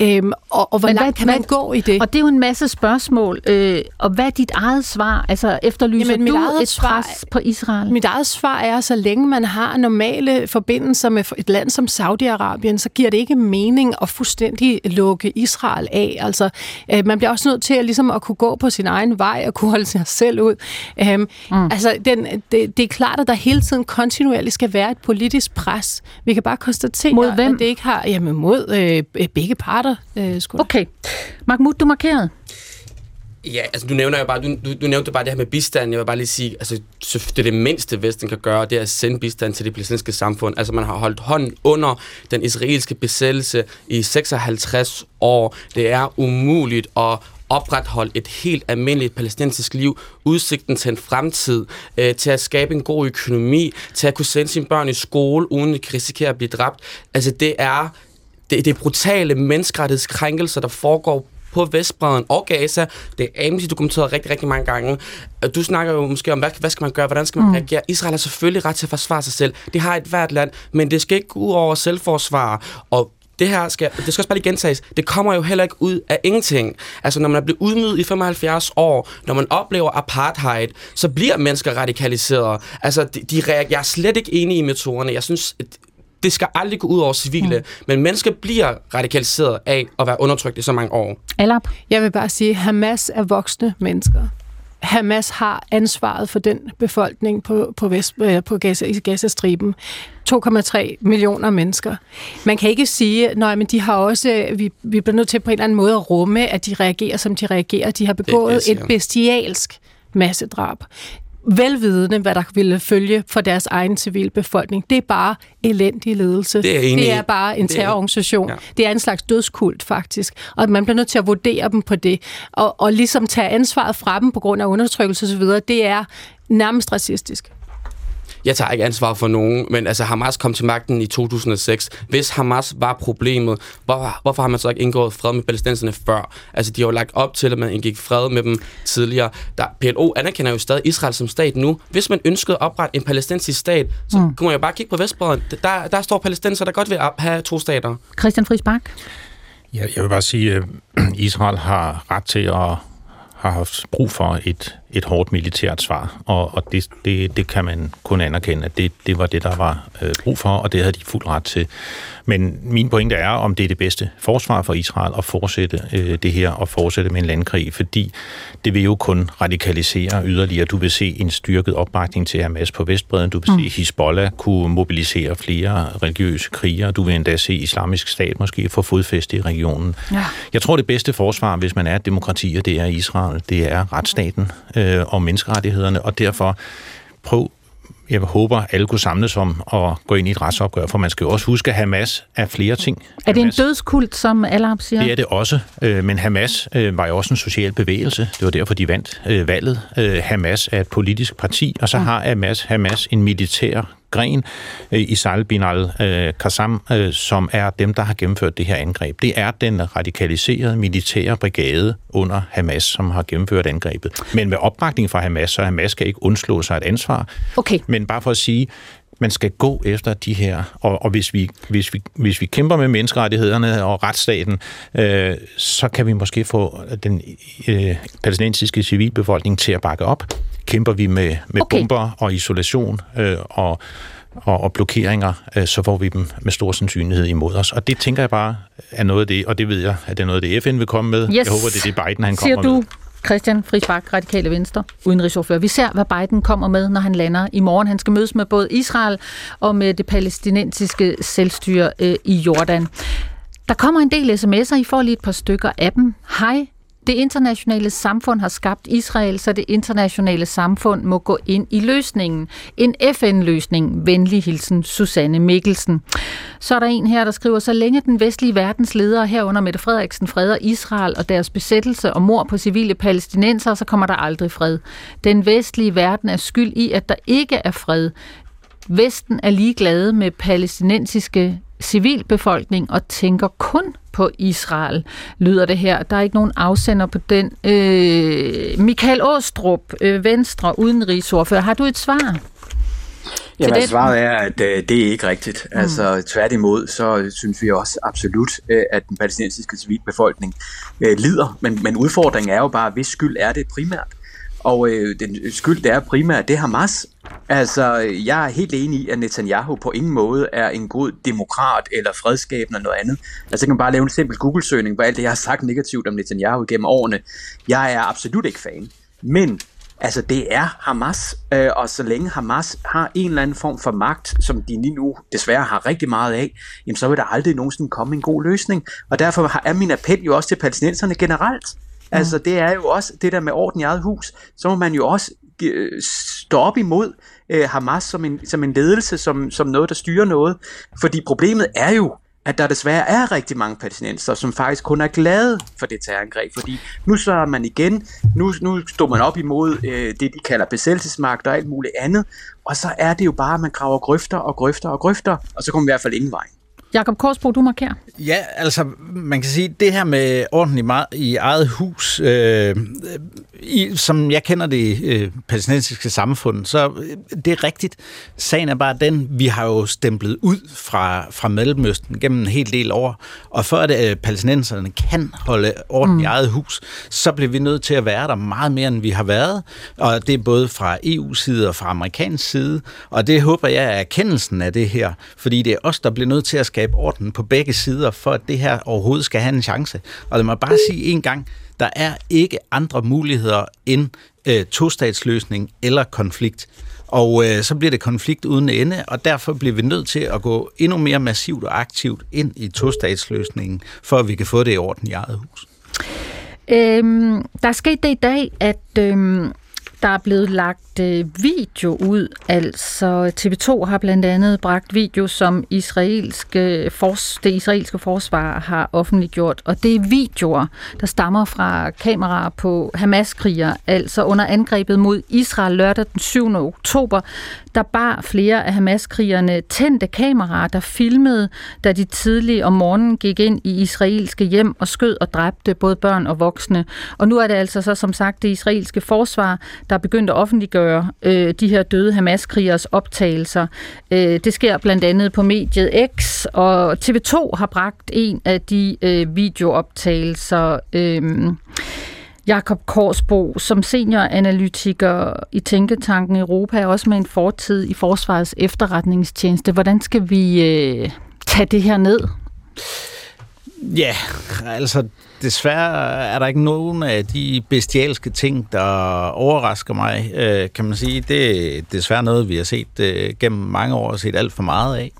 Øhm, og, og hvor men langt hvad, kan man hvad, gå i det? Og det er jo en masse spørgsmål. Øh, og hvad er dit eget svar? Altså efterlyser Jamen, du et svar, pres på Israel? Mit eget svar er, at så længe man har normale forbindelser med et land som Saudi-Arabien, så giver det ikke mening at fuldstændig lukke Israel af. Altså, øh, man bliver også nødt til at, ligesom, at kunne gå på sin egen vej og kunne holde sig selv ud. Øhm, mm. Altså, den, det, det er klart, at der hele tiden kontinuerligt skal være et politisk pres. Vi kan bare konstatere, mod hvem? At det ikke har... Jamen, mod øh, begge parter. Okay. Mahmoud, du markerede. Ja, altså du nævner jo bare, du, du, du nævnte bare det her med bistand. Jeg vil bare lige sige, altså det er det mindste Vesten kan gøre, det er at sende bistand til det palæstinensiske samfund. Altså man har holdt hånden under den israelske besættelse i seksoghalvtreds år. Det er umuligt at opretholde et helt almindeligt palæstinensisk liv, udsigten til en fremtid, øh, til at skabe en god økonomi, til at kunne sende sine børn i skole, uden at risikere at blive dræbt. Altså det er Det, det er brutale menneskerettighedskrænkelser, der foregår på Vestbredden og Gaza. Det er Amnesty dokumenteret rigtig, rigtig mange gange. Du snakker jo måske om, hvad, hvad skal man gøre, hvordan skal man mm. reagere? Israel har selvfølgelig ret til at forsvare sig selv. Det har et hvert land, men det skal ikke gå ud over selvforsvar. Og det her skal, det skal også bare lige gentages, det kommer jo heller ikke ud af ingenting. Altså, når man er blevet udmydet i femoghalvfjerds år, når man oplever apartheid, så bliver mennesker radikaliseret. Altså, de, de reagerer. Jeg er slet ikke enig i metoderne. Jeg synes... Det skal aldrig gå ud over civile, mm. men mennesker bliver radikaliseret af at være undertrykt i så mange år. Allarp? Jeg vil bare sige, at Hamas er voksne mennesker. Hamas har ansvaret for den befolkning på, på, Vest, på Gaza, i Gazastriben. to komma tre millioner mennesker. Man kan ikke sige, nej, men de har også, vi, vi bliver nødt til på en eller anden måde at rumme, at de reagerer, som de reagerer. De har begået et bestialsk massedrab. Velvidende, hvad der ville følge for deres egen civilbefolkning. Det er bare elendig ledelse. Det er, egentlig, det er bare en terrororganisation. Det er, ja. Det er en slags dødskult, faktisk. Og man bliver nødt til at vurdere dem på det. Og, og ligesom tage ansvaret fra dem på grund af undertrykkelse osv., det er nærmest racistisk. Jeg tager ikke ansvar for nogen, men altså Hamas kom til magten i to tusind og seks. Hvis Hamas var problemet, hvorfor, hvorfor har man så ikke indgået fred med palæstinenserne før? Altså, de har jo lagt op til, at man indgik fred med dem tidligere. Der, P L O anerkender jo stadig Israel som stat nu. Hvis man ønskede at oprette en palæstinensisk stat, så mm. kunne man jo bare kigge på Vestbredden. Der, der står palæstinenser, der godt vil have to stater. Christian Friis Bach? Ja, jeg vil bare sige, at Israel har ret til at... har haft brug for et, et hårdt militært svar, og, og det, det, det kan man kun anerkende, at det, det var det, der var øh, brug for, og det havde de fuld ret til. Men min pointe er, om det er det bedste forsvar for Israel at fortsætte øh, det her, og fortsætte med en landkrig, fordi det vil jo kun radikalisere yderligere. Du vil se en styrket opbakning til Hamas på Vestbredden, du vil mm. se Hizbollah kunne mobilisere flere religiøse krigere, du vil endda se Islamisk Stat måske få fodfæste i regionen. Ja. Jeg tror, det bedste forsvar, hvis man er et demokrati, og det er Israel, det er retsstaten øh, og menneskerettighederne, og derfor prøv, jeg håber, alle kunne samles om at gå ind i et retsopgør, for man skal jo også huske, at Hamas er flere ting. Er Hamas, det en dødskult, som Allarp siger? Det er det også, øh, men Hamas øh, var jo også en social bevægelse, det var derfor, de vandt øh, valget. Øh, Hamas er et politisk parti, og så har Hamas, Hamas en militær gren, øh, Ismail bin al-Qassam, øh, øh, som er dem, der har gennemført det her angreb. Det er den radikaliserede militære brigade under Hamas, som har gennemført angrebet. Men med opbakning fra Hamas, så Hamas skal ikke undslå sig et ansvar. Okay. Men bare for at sige, man skal gå efter de her, og, og hvis, vi, hvis, vi, hvis vi kæmper med menneskerettighederne og retsstaten, øh, så kan vi måske få den øh, palæstinensiske civilbefolkning til at bakke op. Kæmper vi med, med okay. bomber og isolation øh, og, og, og blokeringer, øh, så får vi dem med stor sandsynlighed imod os. Og det tænker jeg bare er noget af det, og det ved jeg, at det er noget af det, F N vil komme med. Yes. Jeg håber, det er det, Biden han kommer med. Siger du, Christian Friis Bach, Radikale Venstre, udenrigsordfører. Vi ser, hvad Biden kommer med, når han lander i morgen. Han skal mødes med både Israel og med det palæstinensiske selvstyre øh, i Jordan. Der kommer en del sms'er. I får lige et par stykker af dem. Hej. Det internationale samfund har skabt Israel, så det internationale samfund må gå ind i løsningen. En F N-løsning. Venlig hilsen, Susanne Mikkelsen. Så er der en her, der skriver, så længe den vestlige verdens ledere herunder Mette Frederiksen freder Israel og deres besættelse og mord på civile palæstinenser, så kommer der aldrig fred. Den vestlige verden er skyld i, at der ikke er fred. Vesten er ligeglade med palæstinensiske civilbefolkning og tænker kun på Israel, lyder det her. Der er ikke nogen afsender på den. Øh, Michael Aastrup, øh, Venstre, udenrigsordfører. Har du et svar? Jamen, svaret er, at øh, det er ikke rigtigt. Mm. Altså tværtimod, så synes vi også absolut, øh, at den palæstinensiske civilbefolkning øh, lider. Men, men udfordringen er jo bare, hvis skyld er det primært. Og øh, den skyld, der er primært, det er Hamas. Altså, jeg er helt enig i, at Netanyahu på ingen måde er en god demokrat eller fredsskabende eller noget andet. Altså, jeg kan bare lave en simpel Google-søgning på alt det, jeg har sagt negativt om Netanyahu gennem årene. Jeg er absolut ikke fan. Men altså, det er Hamas, øh, og så længe Hamas har en eller anden form for magt, som de lige nu desværre har rigtig meget af, jamen, så vil der aldrig nogensinde komme en god løsning. Og derfor har, er min appel jo også til palæstinenserne generelt. Mm. Altså, det er jo også det der med orden i eget hus, så må man jo også øh, stå op imod øh, Hamas som en, som en ledelse, som, som noget, der styrer noget. Fordi problemet er jo, at der desværre er rigtig mange palæstinenser, som faktisk kun er glade for det terrorangreb, fordi nu sørger man igen, nu, nu står man op imod øh, det, de kalder besættelsesmagt og alt muligt andet, og så er det jo bare, at man graver grøfter og grøfter og grøfter, og så kommer vi i hvert fald ingen vej. Jacob Kaarsbo, du markerer. Ja, altså, man kan sige, det her med ordentligt meget i eget hus, øh, i, som jeg kender det øh, palæstinensiske samfund, så øh, det er rigtigt. Sagen er bare den, vi har jo stemplet ud fra, fra Mellemøsten gennem en hel del år, og før det, øh, palæstinenserne kan holde ordentligt i mm. eget hus, så bliver vi nødt til at være der meget mere, end vi har været, og det er både fra E U's side og fra amerikansk side, og det håber jeg er erkendelsen af det her, fordi det er os, der bliver nødt til at skabe orden på begge sider, for at det her overhovedet skal have en chance. Og lad mig bare sige en gang, der er ikke andre muligheder end øh, tostatsløsning eller konflikt. Og øh, så bliver det konflikt uden ende, og derfor bliver vi nødt til at gå endnu mere massivt og aktivt ind i tostatsløsningen, for at vi kan få det i orden i eget hus. Øhm, der er sket det i dag, at øhm der er blevet lagt video ud, altså T V to har blandt andet bragt video, som israelske fors- det israelske forsvar har offentliggjort, og det er videoer, der stammer fra kameraer på Hamas-krigere, altså under angrebet mod Israel lørdag den syvende oktober, der bar flere af Hamas-krigerne tændte kameraer, der filmede, da de tidlig om morgenen gik ind i israelske hjem og skød og dræbte både børn og voksne. Og nu er det altså så som sagt det israelske forsvar, der er begyndt at offentliggøre øh, de her døde Hamas-krigers optagelser. Øh, det sker blandt andet på mediet X, og T V to har bragt en af de øh, videooptagelser. Øh, Jacob Kaarsbo, som senioranalytiker i Tænketanken Europa, er også med en fortid i Forsvarets efterretningstjeneste. Hvordan skal vi øh, tage det her ned? Ja, yeah, altså desværre er der ikke nogen af de bestialske ting, der overrasker mig, øh, kan man sige. Det er desværre noget, vi har set øh, gennem mange år og set alt for meget af.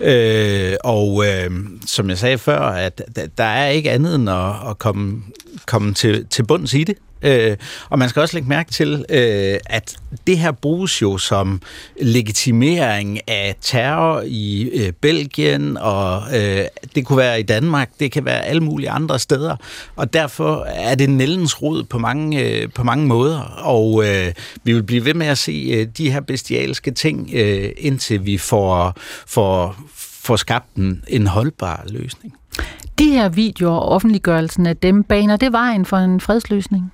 Øh, og øh, som jeg sagde før, at der er ikke andet end at, at komme, komme til, til bunds i det. Øh, og man skal også lægge mærke til, øh, at det her bruges jo som legitimering af terror i øh, Belgien, og øh, det kunne være i Danmark, det kan være alle mulige andre steder, og derfor er det nældens rod på mange, øh, på mange måder, og øh, vi vil blive ved med at se øh, de her bestialske ting, øh, indtil vi får, får, får skabt en, en holdbar løsning. De her videoer og offentliggørelsen af dem baner, det vejen for en fredsløsning?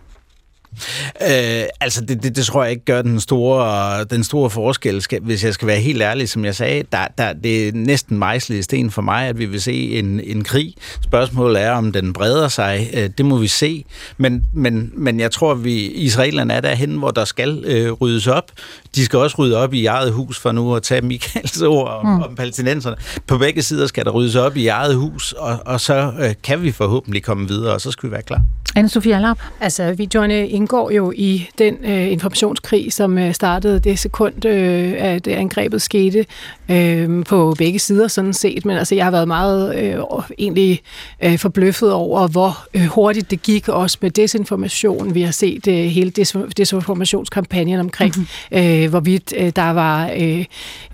Øh, altså det, det, det tror jeg ikke gør den store, den store forskel, skal, hvis jeg skal være helt ærlig, som jeg sagde, der, der, det er næsten mejslet i sten for mig, at vi vil se en, en krig. Spørgsmålet er, om den breder sig, øh, det må vi se, men, men, men jeg tror, vi israelerne er derhen, hvor der skal øh, ryddes op. De skal også rydde op i eget hus, for nu at tage Michaels ord om, mm. om palæstinenserne. På begge sider skal der ryddes op i eget hus, og, og så øh, kan vi forhåbentlig komme videre, og så skal vi være klar. Anne-Sophie Allarp. Altså, videoerne indgår jo i den øh, informationskrig, som øh, startede det sekund, øh, at angrebet skete øh, på begge sider, sådan set. Men altså, jeg har været meget øh, egentlig øh, forbløffet over, hvor øh, hurtigt det gik, også med desinformation. Vi har set øh, hele des- desinformationskampagnen omkring, mm-hmm. øh, hvorvidt øh, der var øh,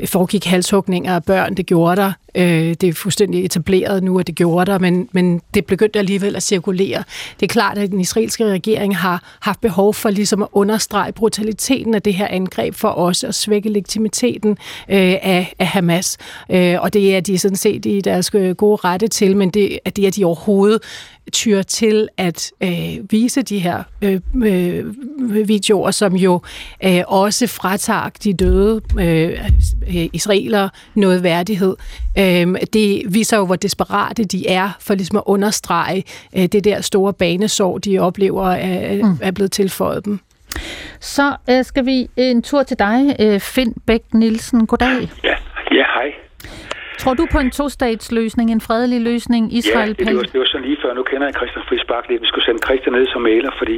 foregik halshugninger af børn. Det gjorde der. Det er fuldstændig etableret nu, at det gjorde der, men, men det begyndte alligevel at cirkulere. Det er klart, at den israelske regering har haft behov for ligesom at understrege brutaliteten af det her angreb, for også at svække legitimiteten øh, af, af Hamas. Øh, og det er de sådan set i deres gode rette til, men det, at det er de overhovedet tyrer til at øh, vise de her øh, øh, videoer, som jo øh, også fratager de døde øh, øh, israelere noget værdighed. Øh, det viser jo, hvor desperate de er for ligesom at understrege øh, det der store banesår, de oplever er, mm. er blevet tilføjet dem. Så øh, skal vi en tur til dig, øh, Finn Bech Nielsen. Goddag. Ja, ja hej. Tror du på en tostatsløsning, en fredelig løsning, Israel? Ja, det, det, var, det var sådan lige før. Nu kender jeg Christian Friis Bach lidt. Vi skulle sende Christian ned som mæler, fordi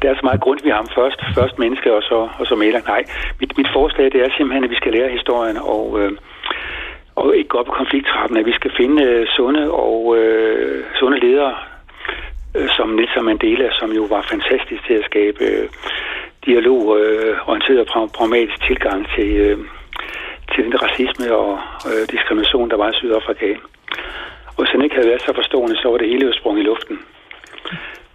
der er så meget grund ved ham. Først, først menneske, og så, og så mæler. Nej, mit, mit forslag det er simpelthen, at vi skal lære historien og, øh, og ikke gå op på konflikttrappen, at vi skal finde øh, sunde og øh, sunde ledere, øh, som Nelson Mandela, som jo var fantastisk til at skabe øh, dialog, øh, orienteret og pragmatisk tilgang til... Øh, til den racisme og øh, diskrimination, der var i Sydafrika. Og hvis han ikke havde været så forstående, så var det hele jo sprunget i luften.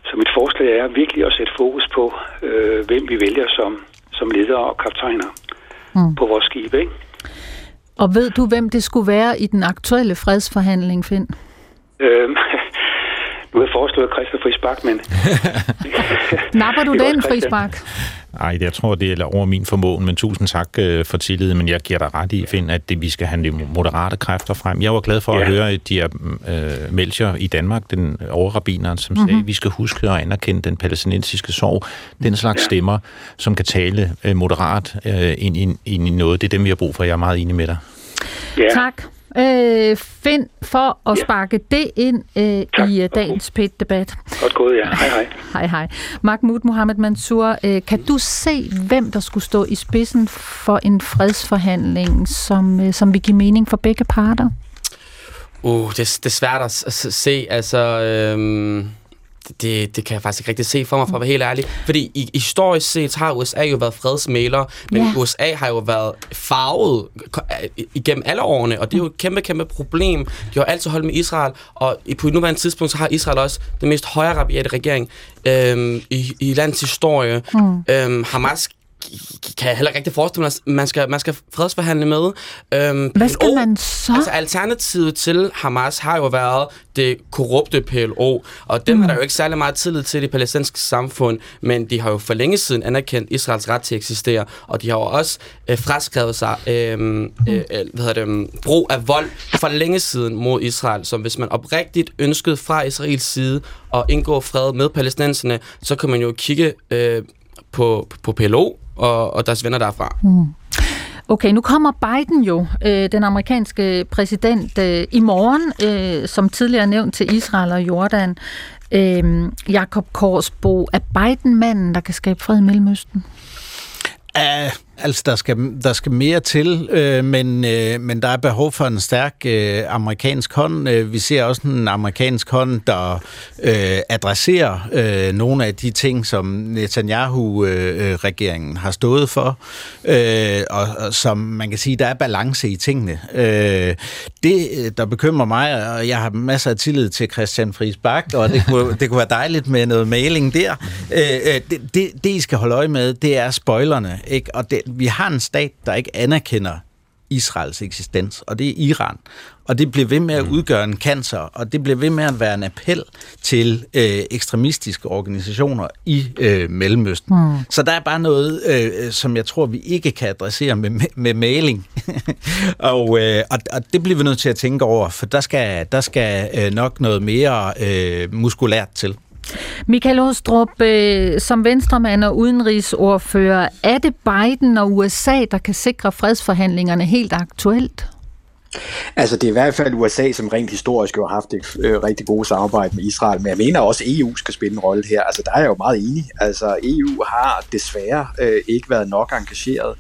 Så mit forslag er virkelig at sætte fokus på, øh, hvem vi vælger som, som ledere og kaptajner mm. på vores skib, ikke? Og ved du, hvem det skulle være i den aktuelle fredsforhandling, Finn? Øhm, nu har jeg foreslået Christian Friis Bach, men... Napper du den, Friis Bach? Ej, jeg tror, det er over min formåen, men tusind tak øh, for tilliden, men jeg giver dig ret i, Finn, at det, vi skal handle moderate kræfter frem. Jeg var glad for ja. at høre de her øh, meldinger i Danmark, den overrabineren, som mm-hmm. sagde, at vi skal huske og anerkende den palæstinensiske sorg, den slags ja. stemmer, som kan tale øh, moderat øh, ind, ind, ind i noget. Det er dem, vi har brug for. Jeg er meget enig med dig. Ja. Tak, øh, Finn, for at ja. sparke det ind øh, i uh, dagens P et-debat. Godt gået, ja. Hej, hej. Hej, hej. Mahmoud Mohammad Mansour, øh, kan du se, hvem der skulle stå i spidsen for en fredsforhandling, som, øh, som vil give mening for begge parter? Uh, det, det er svært at se, altså... Øh... Det, det kan jeg faktisk ikke rigtig se for mig, for at være helt ærlig. Fordi i, historisk set har U S A jo været fredsmæglere, men yeah. U S A har jo været farvet igennem alle årene, og det er jo et kæmpe, kæmpe problem. De har altid holdt med Israel, og på nuværende tidspunkt så har Israel også den mest højreorienterede regering øhm, i, i landets historie. Mm. Øhm, Hamas kan jeg heller ikke rigtig forestille mig, at man skal, man skal fredsforhandle med. Øhm, Hvad skal P L O, man så? Altså alternativet til Hamas har jo været det korrupte P L O, og dem mm. er der jo ikke særlig meget tillid til det palæstinensiske samfund, men de har jo for længe siden anerkendt Israels ret til at eksistere, og de har jo også øh, fraskrevet sig øh, mm. øh, hvad hedder det, brug af vold for længe siden mod Israel, som hvis man oprigtigt ønskede fra Israels side at indgå fred med palæstinenserne, så kan man jo kigge øh, på, på P L O, Og, og deres venner derfra. Mm. Okay, nu kommer Biden jo, øh, den amerikanske præsident, øh, i morgen, øh, som tidligere nævnt til Israel og Jordan. Øh, Jacob Kaarsbo, er Biden manden, der kan skabe fred i Mellemøsten? Uh, altså, der skal, der skal mere til, øh, men, øh, men der er behov for en stærk øh, amerikansk hånd. Vi ser også en amerikansk hånd, der øh, adresserer øh, nogle af de ting, som Netanyahu-regeringen øh, har stået for, øh, og, og som man kan sige, der er balance i tingene. Øh, det, der bekymrer mig, og jeg har masser af tillid til Christian Friis Bach, og det kunne, det kunne være dejligt med noget mailing der. Øh, det, det, det, I skal holde øje med, det er spoilerne. Ikke? Og det, vi har en stat, der ikke anerkender Israels eksistens, og det er Iran. Og det bliver ved med at udgøre en cancer, og det bliver ved med at være en appel til øh, ekstremistiske organisationer i øh, Mellemøsten. Mm. Så der er bare noget, øh, som jeg tror, vi ikke kan adressere med, med mailing. og, øh, og, og det bliver vi nødt til at tænke over, for der skal, der skal øh, nok noget mere øh, muskulært til. Michael Aastrup, øh, som venstremand og udenrigsordfører, er det Biden og U S A, der kan sikre fredsforhandlingerne helt aktuelt? Altså, det er i hvert fald U S A, som rent historisk jo har haft et øh, rigtig gode samarbejde med Israel, men jeg mener også, at E U skal spille en rolle her. Altså, der er jeg jo meget enig. Altså, E U har desværre øh, ikke været nok engageret.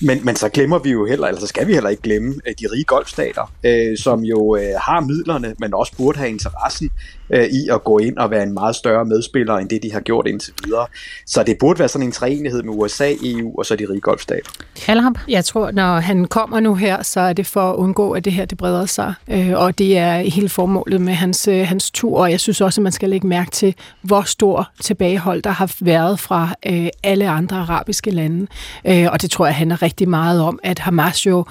Men, men så glemmer vi jo heller, altså skal vi heller ikke glemme de rige golfstater, øh, som jo øh, har midlerne, men også burde have interessen øh, i at gå ind og være en meget større medspiller, end det de har gjort indtil videre. Så det burde være sådan en treenighed med U S A, E U og så de rige golfstater. Allarp? Jeg tror, når han kommer nu her, så er det for at undgå, at det her det breder sig. Øh, og det er hele formålet med hans, øh, hans tur, og jeg synes også, at man skal lægge mærke til, hvor stor tilbagehold der har været fra øh, alle andre arabiske lande. Øh, og det tror jeg, han er rigtig meget om, at Hamas jo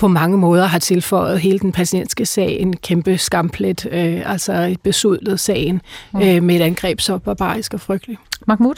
på mange måder har tilføjet hele den palæstinensiske sag en kæmpe skamplet, øh, altså et besudlet sagen øh, med et angreb så barbarisk og frygteligt. Mahmoud?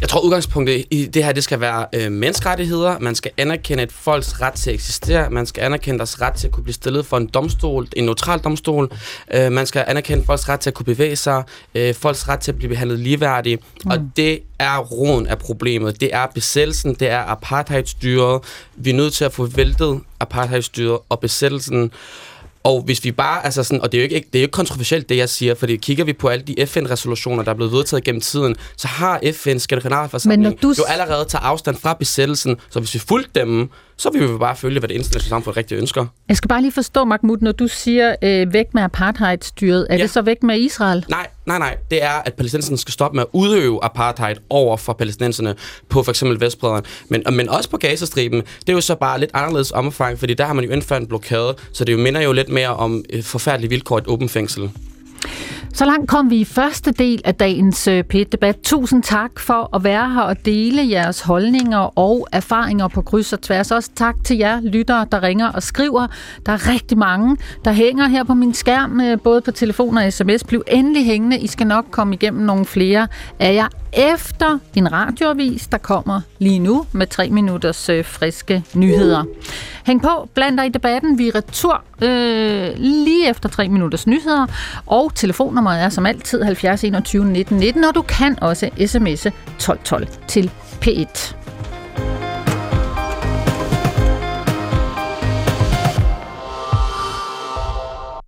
Jeg tror, udgangspunktet i det her, det skal være øh, menneskerettigheder. Man skal anerkende et folks ret til at eksistere. Man skal anerkende deres ret til at kunne blive stillet for en domstol, en neutral domstol. Øh, man skal anerkende folks ret til at kunne bevæge sig. Øh, folks ret til at blive behandlet ligeværdigt. Mm. Og det er roden af problemet. Det er besættelsen. Det er apartheidstyret. Vi er nødt til at få væltet apartheidstyret og besættelsen. Og hvis vi bare, altså sådan, og det er jo ikke, det er jo ikke kontroversielt, det jeg siger, fordi kigger vi på alle de F N-resolutioner, der er blevet vedtaget gennem tiden, så har F N's generalforsamling du... jo allerede taget afstand fra besættelsen, så hvis vi fulgte dem, så vil vi bare følge, hvad det internationale samfund rigtig ønsker. Jeg skal bare lige forstå, Mahmoud, når du siger øh, væk med apartheidstyret, er ja. det så væk med Israel? Nej, nej, nej. Det er, at palæstinenserne skal stoppe med at udøve apartheid over for palæstinenserne på for eksempel Vestbredden, men, men også på Gazastriben. Det er jo så bare lidt anderledes omfang, fordi der har man jo indført en blokade, så det jo minder jo lidt mere om øh, forfærdelige vilkår i et åbent fængsel. Så langt kom vi i første del af dagens P et-debat. Tusind tak for at være her og dele jeres holdninger og erfaringer på kryds og tværs. Også tak til jer lyttere, der ringer og skriver. Der er rigtig mange, der hænger her på min skærm, både på telefon og sms. Bliv endelig hængende. I skal nok komme igennem nogle flere af jer efter en radioavis, der kommer lige nu med tre minutters friske nyheder. Hæng på, bland dig i debatten. Vi er retur øh, lige efter tre minutters nyheder. Og telefonnummeret er som altid halvfjerds enogtyve nitten nitten, og du kan også sms'e tolv tolv til P et.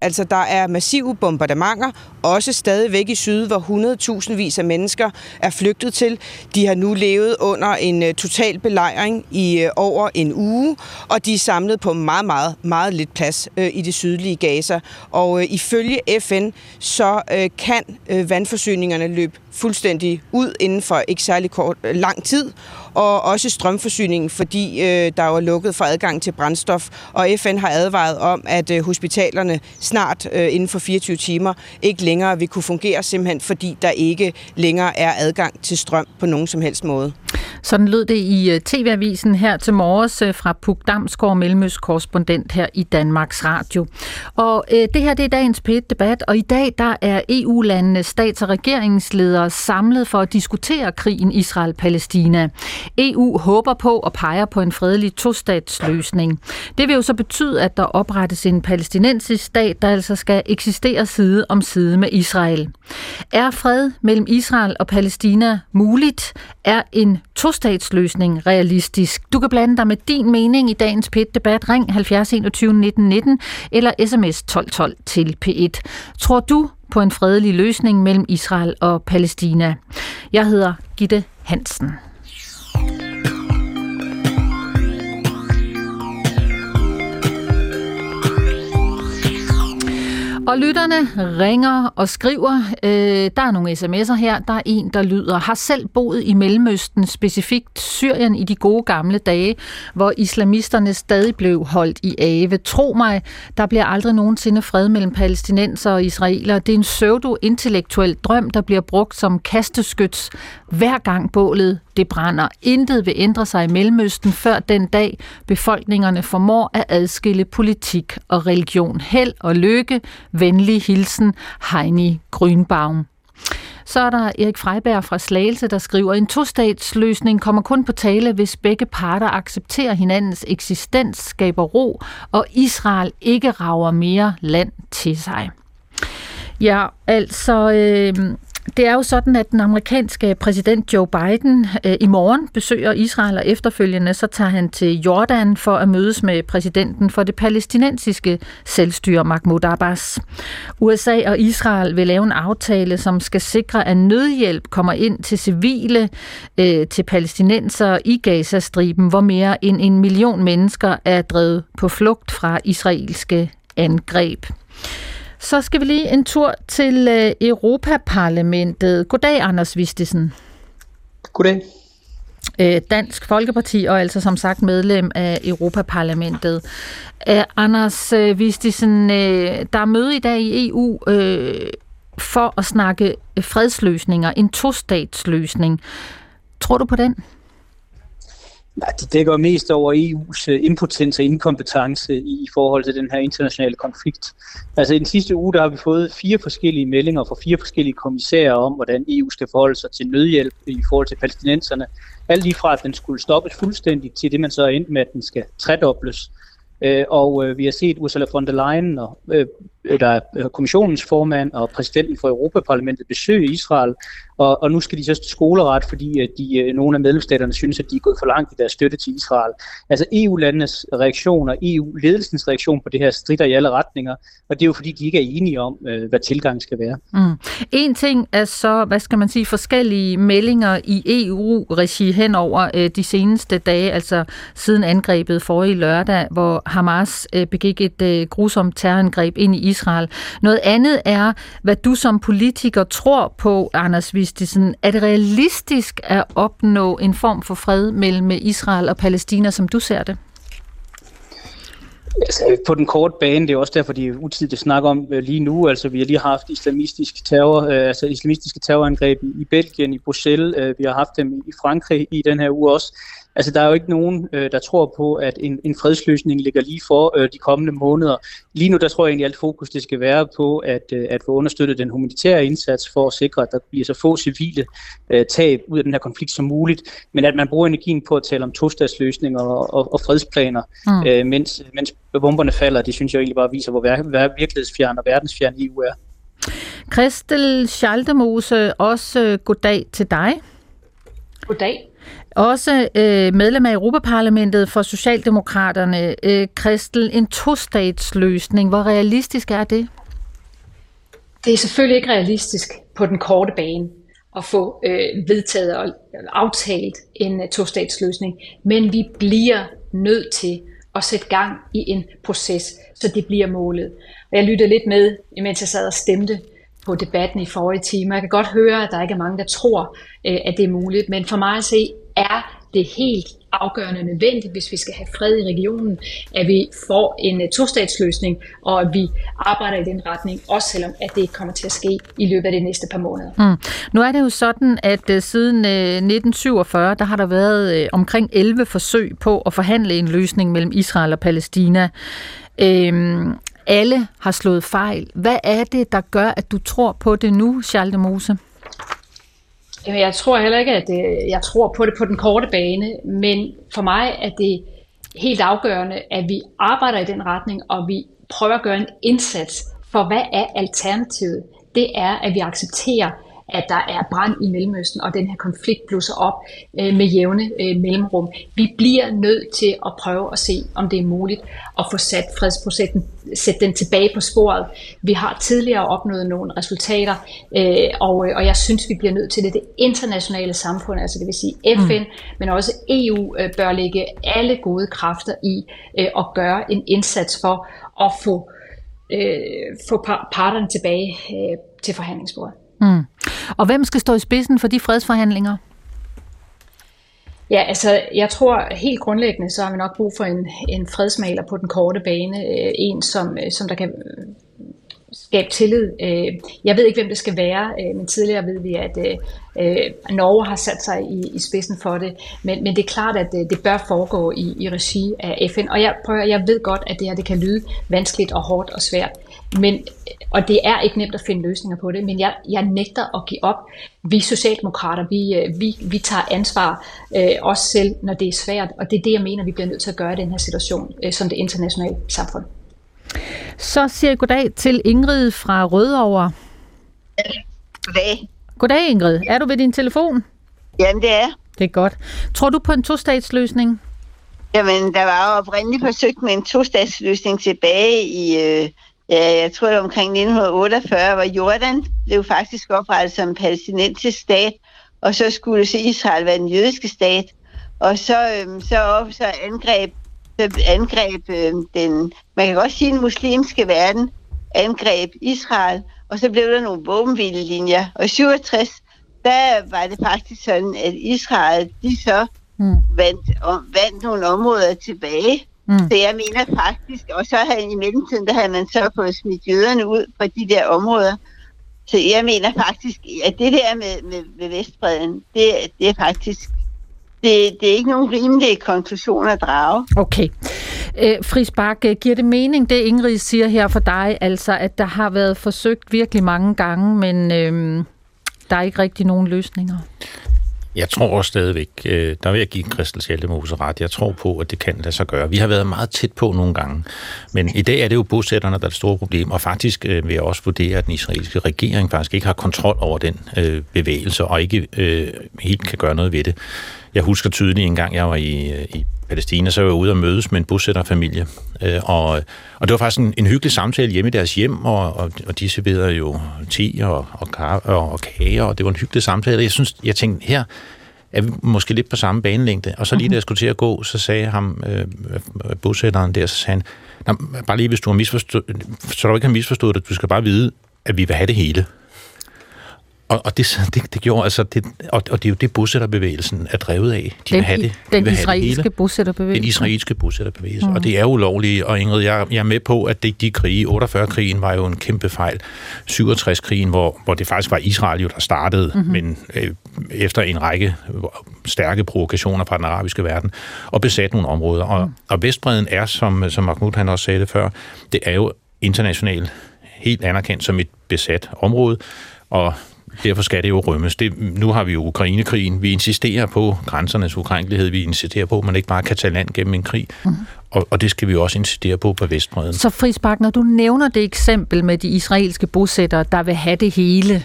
Altså, der er massive bombardementer, også stadigvæk i syd, hvor hundredtusindvis af mennesker er flygtet til. De har nu levet under en uh, total belejring i uh, over en uge, og de er samlet på meget, meget, meget lidt plads uh, i det sydlige Gaza. Og uh, ifølge F N, så uh, kan uh, vandforsyningerne løbe fuldstændig ud inden for ikke særlig kort, uh, lang tid, og også strømforsyningen, fordi øh, der var lukket for adgang til brændstof, og F N har advaret om, at øh, hospitalerne snart øh, inden for fireogtyve timer ikke længere vil kunne fungere, simpelthen fordi der ikke længere er adgang til strøm på nogen som helst måde. Sådan lød det i T V-avisen her til morges fra Puk Damsgaard, Mellemøst-korrespondent her i Danmarks Radio. Og øh, det her, det er dagens P et-debat, og i dag der er E U-landenes stats- og regeringsledere samlet for at diskutere krigen Israel-Palæstina. E U håber på og peger på en fredelig tostatsløsning. Det vil jo så betyde, at der oprettes en palæstinensisk stat, der altså skal eksistere side om side med Israel. Er fred mellem Israel og Palæstina muligt? Er en tostatsløsning realistisk? Du kan blande dig med din mening i dagens P et-debat. Ring halvfjerds enogtyve nitten nitten eller sms tolv tolv til P et. Tror du på en fredelig løsning mellem Israel og Palæstina? Jeg hedder Gitte Hansen. Og lytterne ringer og skriver. Øh, der er nogle sms'er her. Der er en, der lyder: har selv boet i Mellemøsten, specifikt Syrien, i de gode gamle dage, hvor islamisterne stadig blev holdt i ave. Tro mig, der bliver aldrig nogensinde fred mellem palæstinenser og israelere. Det er en pseudo-intellektuel drøm, der bliver brugt som kasteskyts hver gang bålet det brænder. Intet vil ændre sig i Mellemøsten før den dag, befolkningerne formår at adskille politik og religion. Held og lykke. Venlig hilsen, Heini Grünbaum. Så er der Erik Freiberg fra Slagelse, der skriver: en tostatsløsning kommer kun på tale, hvis begge parter accepterer hinandens eksistens, skaber ro, og Israel ikke rager mere land til sig. Ja, altså... Øh Det er jo sådan, at den amerikanske præsident Joe Biden øh, i morgen besøger Israel, og efterfølgende så tager han til Jordan for at mødes med præsidenten for det palæstinensiske selvstyre, Mahmoud Abbas. U S A og Israel vil lave en aftale, som skal sikre, at nødhjælp kommer ind til civile, øh, til palæstinensere i Gazastriben, hvor mere end en million mennesker er drevet på flugt fra israelske angreb. Så skal vi lige en tur til Europaparlamentet. Goddag, Anders Vistisen. Goddag. Dansk Folkeparti og altså som sagt medlem af Europaparlamentet. Anders Vistisen, der er møde i dag i E U for at snakke fredsløsninger, en tostatsløsning. Tror du på den? Nej, det dækker mest over E U's impotens og inkompetence i forhold til den her internationale konflikt. Altså i den sidste uge, der har vi fået fire forskellige meldinger fra fire forskellige kommissærer om, hvordan E U skal forholde sig til nødhjælp i forhold til palæstinenserne. Alt lige fra, at den skulle stoppes fuldstændigt, til det man så er endt med, at den skal tredobles. Og vi har set Ursula von der Leyen, og, der er kommissionens formand og præsidenten for Europaparlamentet, besøge Israel, og, og nu skal de så skoleret, fordi de, nogle af medlemsstaterne synes, at de er gået for langt i deres støtte til Israel. Altså E U-landenes reaktion og E U-ledelsens reaktion på det her stritter i alle retninger, og det er jo fordi, de ikke er enige om, hvad tilgangen skal være. Mm. En ting er så, hvad skal man sige, forskellige meldinger i E U-regi hen over øh, de seneste dage, altså siden angrebet forrige lørdag, hvor Hamas øh, begik et øh, grusomt terrorangreb ind i Israel. Israel. Noget andet er, hvad du som politiker tror på, Anders Vistisen. Er det realistisk at opnå en form for fred mellem Israel og Palæstina, som du ser det? Altså, på den korte bane, det er også derfor, det er utidigt at snakke om lige nu. Altså, vi har lige haft islamistiske, terror, altså, islamistiske terrorangreb i Belgien, i Bruxelles. Vi har haft dem i Frankrig i den her uge også. Altså, der er jo ikke nogen, der tror på, at en, en fredsløsning ligger lige for øh, de kommende måneder. Lige nu, der tror jeg egentlig, at alt fokus det skal være på, at, øh, at få understøttet den humanitære indsats for at sikre, at der bliver så få civile øh, tab ud af den her konflikt som muligt. Men at man bruger energien på at tale om tostatsløsninger og, og, og fredsplaner, mm. øh, mens, mens bomberne falder, det synes jeg egentlig bare viser, hvor vir- virkelighedsfjern og verdensfjern E U er. Christel Schaldemose, også goddag til dig. Goddag. Også øh, medlem af Europaparlamentet for Socialdemokraterne, øh, Christel, en tostatsløsning. Hvor realistisk er det? Det er selvfølgelig ikke realistisk på den korte bane at få øh, vedtaget og aftalt en uh, tostatsløsning, men vi bliver nødt til at sætte gang i en proces, så det bliver målet. Og jeg lyttede lidt med, imens jeg sad og stemte på debatten i forrige time. Jeg kan godt høre, at der ikke er mange, der tror, at det er muligt, men for mig at se, er det helt afgørende nødvendigt, hvis vi skal have fred i regionen, at vi får en tostatsløsning, og at vi arbejder i den retning, også selvom at det ikke kommer til at ske i løbet af de næste par måneder. Mm. Nu er det jo sådan, at uh, siden uh, nitten syvogfyrre, der har der været uh, omkring elleve forsøg på at forhandle en løsning mellem Israel og Palæstina. Øhm, alle har slået fejl. Hvad er det, der gør, at du tror på det nu, Schaldemose? Jamen, jeg tror heller ikke, at det, jeg tror på det på den korte bane, men for mig er det helt afgørende, at vi arbejder i den retning, og vi prøver at gøre en indsats for, hvad er alternativet? Det er, at vi accepterer, at der er brand i Mellemøsten, og den her konflikt blusser op øh, med jævne øh, mellemrum. Vi bliver nødt til at prøve at se, om det er muligt at få sat fredsprocessen, sætte den tilbage på sporet. Vi har tidligere opnået nogle resultater, øh, og, øh, og jeg synes, vi bliver nødt til det. Det internationale samfund, altså det vil sige F N, mm. men også E U, øh, bør lægge alle gode kræfter i øh, at gøre en indsats for at få, øh, få parterne tilbage øh, til forhandlingsbordet. Mm. Og hvem skal stå i spidsen for de fredsforhandlinger? Ja, altså jeg tror helt grundlæggende, så har vi nok brug for en, en fredsmægler på den korte bane. En, som, som der kan skabe tillid. Jeg ved ikke, hvem det skal være, men tidligere ved vi, at Norge har sat sig i, i spidsen for det. Men, men det er klart, at det bør foregå i, i regi af F N. Og jeg, prøver, jeg ved godt, at det her det kan lyde vanskeligt og hårdt og svært. Men, og det er ikke nemt at finde løsninger på det, men jeg, jeg nægter at give op. Vi socialdemokrater, vi, vi, vi tager ansvar, øh, også selv når det er svært, og det er det, jeg mener, vi bliver nødt til at gøre i den her situation, øh, som det internationale samfund. Så siger jeg goddag til Ingrid fra Rødovre. Ja, goddag. Goddag, Ingrid. Er du ved din telefon? Jamen, det er. Det er godt. Tror du på en tostatsløsning? Jamen, der var jo oprindeligt forsøgt med en tostatsløsning tilbage i... Øh Ja, jeg tror, det var omkring nitten otteogfyrre, hvor Jordan blev faktisk oprettet som en palæstinensisk stat, og så skulle så Israel være den jødiske stat. Og så, øhm, så, op, så angreb, så angreb øhm, den, man kan godt sige, den muslimske verden angreb Israel, og så blev der nogle våbenhvilelinjer. Og i syvogtres, der var det faktisk sådan, at Israel, de så mm. vandt, om, vandt nogle områder tilbage. Mm. Så jeg mener faktisk, og så havde i mellemtiden, der havde man så fået smidt jøderne ud fra de der områder. Så jeg mener faktisk, at det der med, med, med Vestbredden, det, det er faktisk Det, det er ikke nogen rimelige konklusioner at drage. Okay. Øh, Friis Bach, giver det mening, det Ingrid siger her for dig, altså at der har været forsøgt virkelig mange gange, men øh, der er ikke rigtig nogen løsninger? Jeg tror stadigvæk, øh, der vil jeg give Christel Schaldemose ret, jeg tror på, at det kan lade sig gøre. Vi har været meget tæt på nogle gange, men i dag er det jo bosætterne, der er det store problem, og faktisk øh, vil jeg også vurdere, at den israelske regering faktisk ikke har kontrol over den øh, bevægelse, og ikke øh, helt kan gøre noget ved det. Jeg husker tydeligt, en gang jeg var i, i Palæstina, så var jeg ude og mødes med en bosætterfamilie, øh, og, og det var faktisk en, en hyggelig samtale hjemme i deres hjem, og, og, og de serverede jo te og, og, og, og kager, og det var en hyggelig samtale. Jeg synes, jeg tænkte, her er vi måske lidt på samme banelængde, og så lige da jeg skulle til at gå, så sagde ham, øh, bosætteren der, så sagde han, bare lige hvis du har misforstået, så du ikke har misforstået det, du skal bare vide, at vi vil have det hele. Og det, det, det gjorde altså, det, og det er jo det, bosætterbevægelsen er drevet af. De den, vil have det. De den, vil have israelske det bosætterbevægelse. Den israelske bosætterbevægelse. Mm. Og det er ulovligt, og Ingrid, jeg, jeg er med på, at det de krige, otteogfyrre-krigen var jo en kæmpe fejl. syvogtres-krigen, hvor, hvor det faktisk var Israel jo, der startede, mm-hmm. men øh, efter en række stærke provokationer fra den arabiske verden, og besat nogle områder. Og, mm. og Vestbredden er, som, som Mahmoud han også sagde det før, det er jo internationalt helt anerkendt som et besat område, og derfor skal det jo rømmes. Det, nu har vi jo Ukrainekrigen. Vi insisterer på grænsernes ukrænkelighed. Vi insisterer på, at man ikke bare kan tage land gennem en krig. Mm-hmm. Og, og det skal vi også insistere på på Vestbredden. Så Friis Bach, når du nævner det eksempel med de israelske bosættere, der vil have det hele,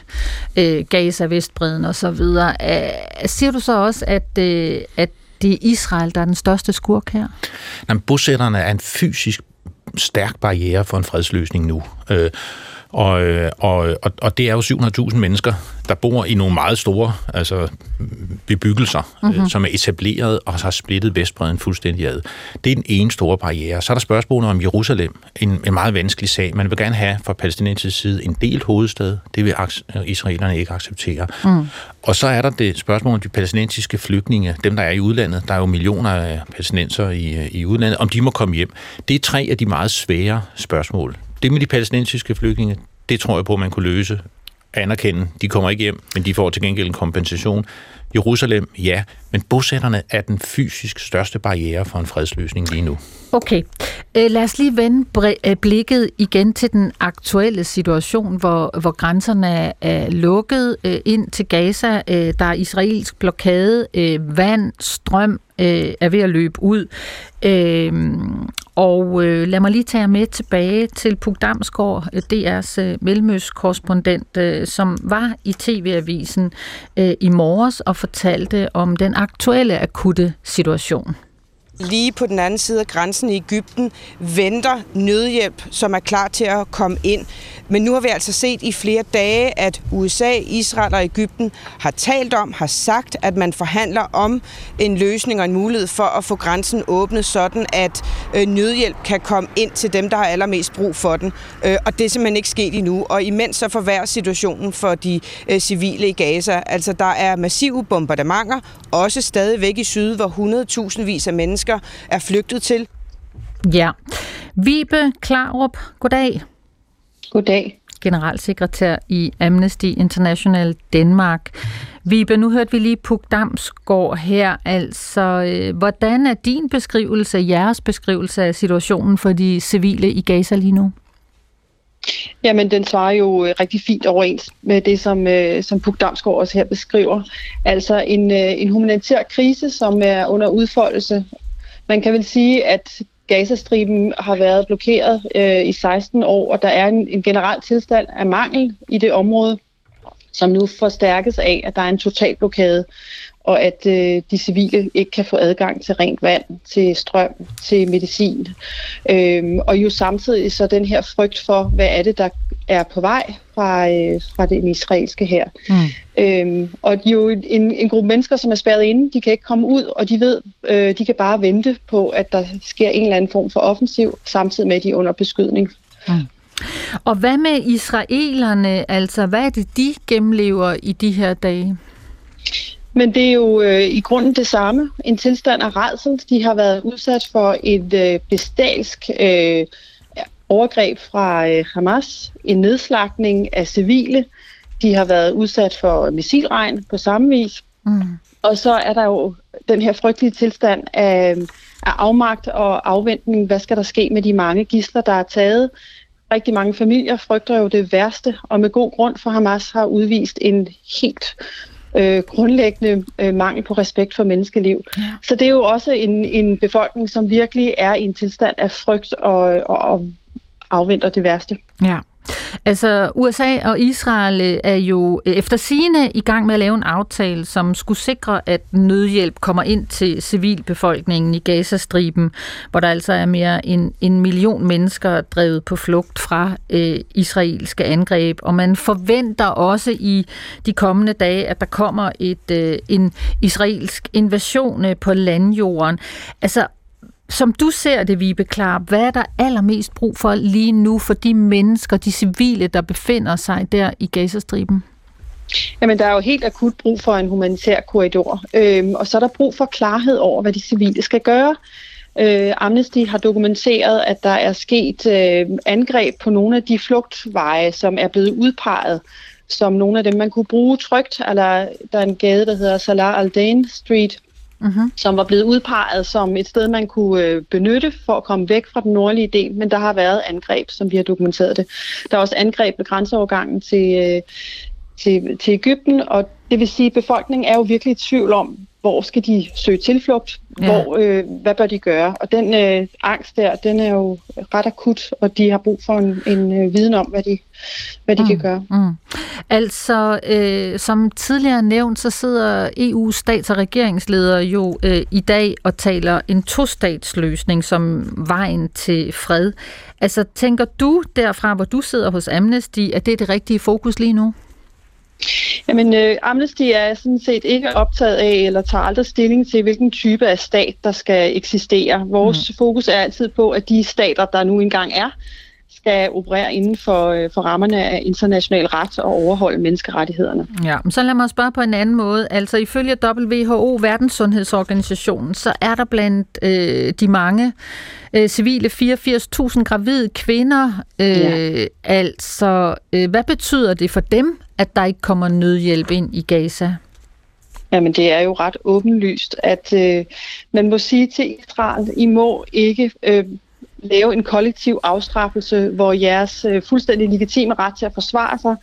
øh, Gaza, Vestbredden og så videre, øh, siger du så også, at, øh, at det er Israel, der er den største skurk her? Jamen, bosætterne er en fysisk stærk barriere for en fredsløsning nu. Øh, Og, og, og det er jo syv hundrede tusind mennesker, der bor i nogle meget store altså, bebyggelser, mm-hmm. som er etableret og har splittet Vestbredden fuldstændig ad. Det er den ene store barriere. Så er der spørgsmålet om Jerusalem. En, en meget vanskelig sag. Man vil gerne have fra palæstinensisk side en delt hovedstad. Det vil israelerne ikke acceptere. Mm. Og så er der det spørgsmål om de palæstinensiske flygtninge, dem der er i udlandet. Der er jo millioner af palæstinenser i, i udlandet. Om de må komme hjem. Det er tre af de meget svære spørgsmål. Det med de palæstinensiske flygtninge, det tror jeg på, at man kunne løse, anerkende. De kommer ikke hjem, men de får til gengæld en kompensation. Jerusalem, ja, men bosætterne er den fysisk største barriere for en fredsløsning lige nu. Okay, lad os lige vende blikket igen til den aktuelle situation, hvor, hvor grænserne er lukket ind til Gaza. Der er israelsk blokade, vand, strøm er ved at løbe ud. Og øh, lad mig lige tage med tilbage til Puk Damsgaard, D R's øh, Mellemøst-korrespondent, øh, som var i T V-avisen øh, i morges og fortalte om den aktuelle akutte situation. Lige på den anden side af grænsen i Ægypten venter nødhjælp, som er klar til at komme ind. Men nu har vi altså set i flere dage, at U S A, Israel og Ægypten har talt om, har sagt, at man forhandler om en løsning og en mulighed for at få grænsen åbnet, sådan at nødhjælp kan komme ind til dem, der har allermest brug for den. Og det er simpelthen ikke sket endnu. Og imens så forværres situationen for de civile i Gaza. Altså der er massive bombardementer, også stadigvæk i syd, hvor hundredtusindvis af mennesker er flygtet til. Ja. Vibe Klarup, goddag. Goddag. Generalsekretær i Amnesty International Denmark. Vibe, nu hørte vi lige Puk Damsgaard her. Altså, hvordan er din beskrivelse, jeres beskrivelse af situationen for de civile i Gaza lige nu? Jamen, den svarer jo rigtig fint overens med det, som, som Puk Damsgaard også her beskriver. Altså en, en humanitær krise, som er under udfoldelse. Man kan vel sige, at Gazastriben har været blokeret øh, i seksten år, og der er en, en generel tilstand af mangel i det område, som nu forstærkes af, at der er en total blokade, og at øh, de civile ikke kan få adgang til rent vand, til strøm, til medicin. Øhm, og jo samtidig så den her frygt for, hvad er det, der er på vej fra, øh, fra den israelske hær. Mm. Øhm, og jo en, en gruppe mennesker, som er spærret inde, de kan ikke komme ud, og de ved, øh, de kan bare vente på, at der sker en eller anden form for offensiv, samtidig med, at de er under beskydning. Mm. Og hvad med israelerne? Altså, hvad er det, de gennemlever i de her dage? Men det er jo øh, i grunden det samme. En tilstand af rædsel. De har været udsat for et øh, bestialsk øh, overgreb fra øh, Hamas. En nedslagtning af civile. De har været udsat for missilregn på samme vis. Mm. Og så er der jo den her frygtelige tilstand af, af afmagt og afventning. Hvad skal der ske med de mange gidsler, der er taget? Rigtig mange familier frygter jo det værste, og med god grund, for Hamas har udvist en helt øh, grundlæggende øh, mangel på respekt for menneskeliv. Ja. Så det er jo også en, en befolkning, som virkelig er i en tilstand af frygt og, og, og afventer det værste. Ja. Altså, U S A og Israel er jo eftersigende i gang med at lave en aftale, som skulle sikre, at nødhjælp kommer ind til civilbefolkningen i Gazastriben, hvor der altså er mere end en million mennesker drevet på flugt fra øh, israelske angreb. Og man forventer også i de kommende dage, at der kommer et øh, en israelsk invasion på landjorden. Altså, som du ser det, Vibe Klar, hvad er der allermest brug for lige nu for de mennesker, de civile, der befinder sig der i Gazastriben? Jamen, der er jo helt akut brug for en humanitær korridor, øhm, og så er der brug for klarhed over, hvad de civile skal gøre. Øh, Amnesty har dokumenteret, at der er sket øh, angreb på nogle af de flugtveje, som er blevet udpeget som nogle af dem, man kunne bruge trygt. Eller, der er en gade, der hedder Salah al-Dain Street, Uh-huh. som var blevet udpeget som et sted, man kunne øh, benytte for at komme væk fra den nordlige del, men der har været angreb, som vi har dokumenteret det. Der er også angreb ved grænseovergangen til, øh, til, til Ægypten, og det vil sige, at befolkningen er jo virkelig i tvivl om, hvor skal de søge tilflugt, ja. hvor, øh, hvad bør de gøre? Og den øh, angst der, den er jo ret akut, og de har brug for en, en øh, viden om, hvad de, hvad de mm, kan gøre. Mm. Altså, øh, som tidligere nævnt, så sidder E U's stats- og regeringsledere jo øh, i dag og taler en tostatsløsning som vejen til fred. Altså, tænker du derfra, hvor du sidder hos Amnesty, at det er det rigtige fokus lige nu? Jamen, øh, Amnesty er sådan set ikke optaget af, eller tager aldrig stilling til, hvilken type af stat, der skal eksistere. Vores mm. fokus er altid på, at de stater, der nu engang er, skal operere inden for, øh, for rammerne af international ret og overholde menneskerettighederne. Ja, men så lad mig spørge på en anden måde. Altså, ifølge W H O, Verdenssundhedsorganisationen, så er der blandt øh, de mange øh, civile fireogfirs tusind gravide kvinder. Øh, ja. Altså, øh, hvad betyder det for dem, at der ikke kommer nødhjælp ind i Gaza? Jamen, det er jo ret åbenlyst, at øh, man må sige til Israel, I må ikke øh, lave en kollektiv afstraffelse, hvor jeres øh, fuldstændig legitime ret til at forsvare sig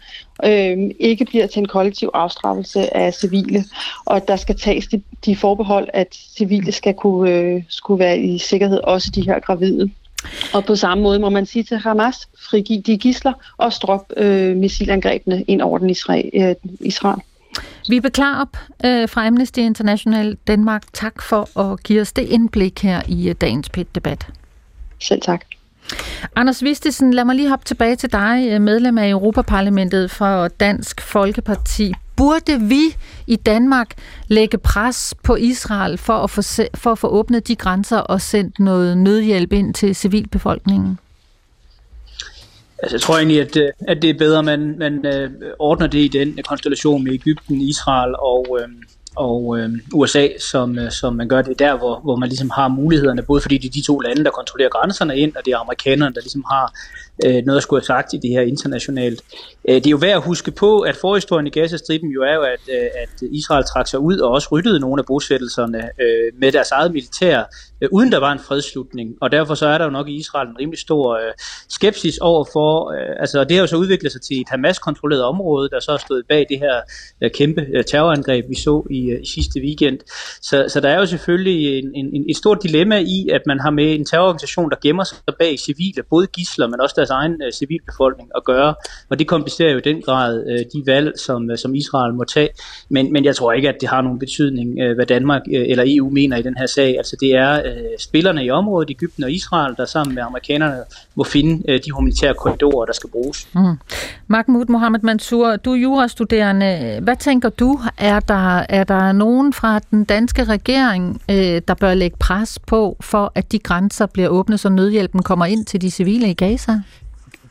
øh, ikke bliver til en kollektiv afstraffelse af civile, og der skal tages de, de forbehold, at civile skal kunne øh, skulle være i sikkerhed, også de her gravide. Og på samme måde må man sige til Hamas, frigiv de gidsler og strop øh, missilangrebene ind over den Israel. Øh, Israel. Vibe Klarup øh, fra Amnesty International Denmark, tak for at give os det indblik her i øh, dagens P et-debat. Selv tak. Anders Vistisen, lad mig lige hoppe tilbage til dig, medlem af Europaparlamentet fra Dansk Folkeparti. Burde vi i Danmark lægge pres på Israel for at få, for at få åbnet de grænser og sendt noget nødhjælp ind til civilbefolkningen? Altså, jeg tror egentlig, at, at det er bedre, at man, man øh, ordner det i den konstellation med Ægypten, Israel og, øh, og øh, U S A, som, øh, som man gør det der, hvor, hvor man ligesom har mulighederne, både fordi det er de to lande, der kontrollerer grænserne ind, og det er amerikanerne, der ligesom har øh, noget at skulle have sagt i det her internationalt. Øh, det er jo værd at huske på, at forhistorien i Gazastriben jo er jo, at, øh, at Israel trak sig ud og også ryddede nogle af bosættelserne øh, med deres eget militær, øh, uden der var en fredsslutning, og derfor så er der jo nok i Israel en rimelig stor øh, skepsis overfor, øh, altså det har jo så udviklet sig til et Hamas-kontrolleret område, der så er stået bag det her øh, kæmpe øh, terrorangreb, vi så i I sidste weekend. Så, så der er jo selvfølgelig en, en, et stort dilemma i, at man har med en terrororganisation, der gemmer sig bag civile, både gidsler, men også deres egen uh, civilbefolkning at gøre, og det komplicerer jo i den grad uh, de valg, som, uh, som Israel må tage. Men, men jeg tror ikke, at det har nogen betydning, uh, hvad Danmark uh, eller E U mener i den her sag. Altså det er uh, spillerne i området, Egypten og Israel, der sammen med amerikanerne må finde uh, de humanitære korridorer, der skal bruges. Mm. Mahmoud Mohammad Mansour, du er jurastuderende. Hvad tænker du, er der er der er nogen fra den danske regering, øh, der bør lægge pres på, for at de grænser bliver åbnet, så nødhjælpen kommer ind til de civile i Gaza?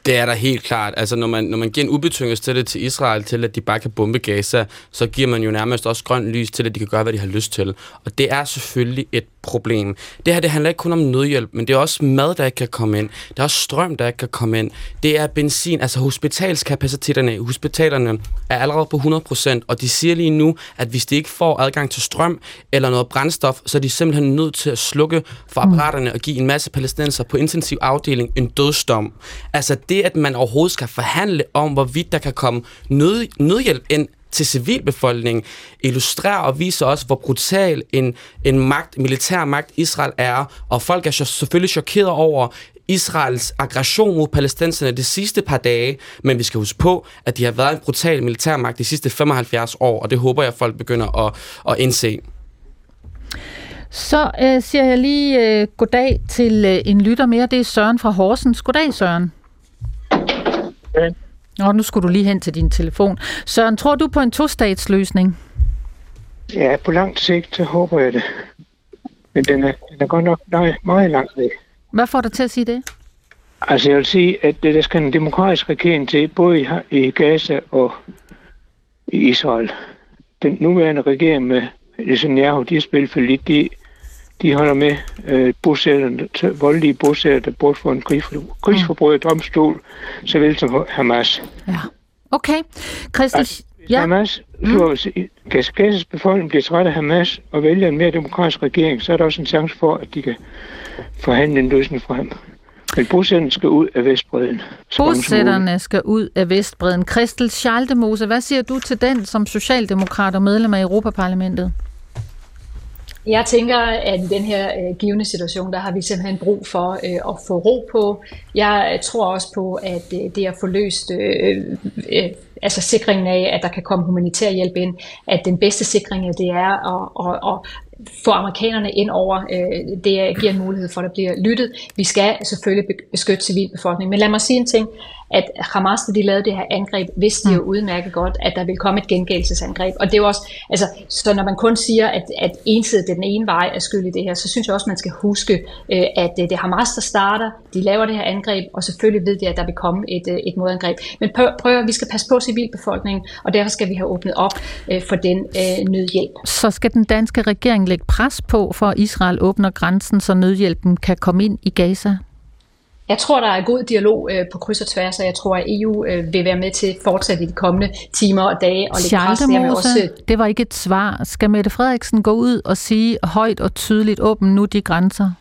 Det er der helt klart. Altså, når man, når man giver en ubetynget støtte til Israel, til at de bare kan bombe Gaza, så giver man jo nærmest også grønt lys til, at de kan gøre, hvad de har lyst til. Og det er selvfølgelig et problem. Det her, det handler ikke kun om nødhjælp, men det er også mad, der ikke kan komme ind. Der er også strøm, der ikke kan komme ind. Det er benzin, altså hospitalskapaciteterne. Hospitalerne er allerede på hundrede procent, og de siger lige nu, at hvis de ikke får adgang til strøm eller noget brændstof, så er de simpelthen nødt til at slukke for apparaterne og give en masse palæstinenser på intensiv afdeling en dødsdom. Altså det, at man overhovedet skal forhandle om, hvorvidt der kan komme nød, nødhjælp ind til civilbefolkningen, illustrerer og viser også, hvor brutal en, en magt, militær magt Israel er, og folk er selvfølgelig chokeret over Israels aggression mod palæstinenserne de sidste par dage, men vi skal huske på, at de har været en brutal militærmagt de sidste femoghalvfjerds år, og det håber jeg, at folk begynder at, at indse. Så øh, siger jeg lige øh, goddag til øh, en lytter mere. Det er Søren fra Horsens. Goddag, Søren. Okay. Nå, nu skulle du lige hen til din telefon. Søren, tror du på en tostatsløsning? Ja, på langt sigt så håber jeg det. Men den er, den er godt nok nej, meget langt væk. Hvad får dig til at sige det? Altså, jeg vil sige, at der skal en demokratisk regering til, både i Gaza og i Israel. Den nuværende regering med Netanyahu, de har spillet for lidt. De, de holder med øh, bosætterne, voldelige bosætter, der burde få en krigsforbryder domstol, såvel som Hamas. Ja, okay. Christel... Altså, ja. Hamas, mm. Gazas befolkning bliver træt af Hamas og vælger en mere demokratisk regering, så er der også en chance for, at de kan forhandle en løsning fra ham. Men bosætterne skal ud af Vestbredden. Bosætterne skal ud af Vestbredden. Christel Schaldemose, hvad siger du til den som socialdemokrat og medlem af Europaparlamentet? Jeg tænker, at i den her øh, givende situation, der har vi simpelthen brug for øh, at få ro på. Jeg tror også på, at øh, det at få løst øh, øh, altså sikringen af, at der kan komme humanitær hjælp ind, at den bedste sikring af det er at, at, at få amerikanerne ind over. Øh, det giver en mulighed for, at der bliver lyttet. Vi skal selvfølgelig beskytte civilbefolkningen. Men lad mig sige en ting, at Hamas, da de lavede det her angreb, vidste de jo udmærket godt, at der ville komme et gengældelsesangreb. Og det er også, altså, så når man kun siger, at, at ensidigt den ene vej er skyld i det her, så synes jeg også, man skal huske, at det er Hamas, der starter, de laver det her angreb, og selvfølgelig ved de, at der vil komme et, et modangreb. Men prøv, prøv vi skal passe på civilbefolkningen, og derfor skal vi have åbnet op for den øh, nødhjælp. Så skal den danske regering lægge pres på, for Israel åbner grænsen, så nødhjælpen kan komme ind i Gaza? Jeg tror, der er god dialog øh, på kryds og tværs, og jeg tror, at E U øh, vil være med til fortsat i de kommende timer og dage. Og Schaldemose, også... det var ikke et svar. Skal Mette Frederiksen gå ud og sige højt og tydeligt, åbne nu de grænser?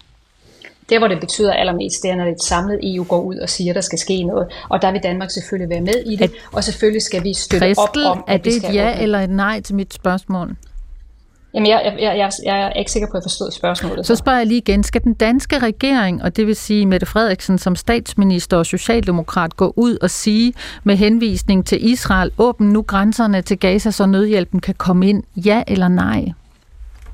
Det, hvor det betyder allermest, det er, når et samlet E U går ud og siger, at der skal ske noget. Og der vil Danmark selvfølgelig være med i det, at... og selvfølgelig skal vi støtte Christel, op om, at vi skal er det et ja åbne. Eller et nej til mit spørgsmål? Jamen, jeg, jeg, jeg, jeg er ikke sikker på, at jeg forstod spørgsmålet. Så spørger jeg lige igen. Skal den danske regering, og det vil sige Mette Frederiksen som statsminister og socialdemokrat, gå ud og sige med henvisning til Israel, åbn nu grænserne til Gaza, så nødhjælpen kan komme ind? Ja eller nej?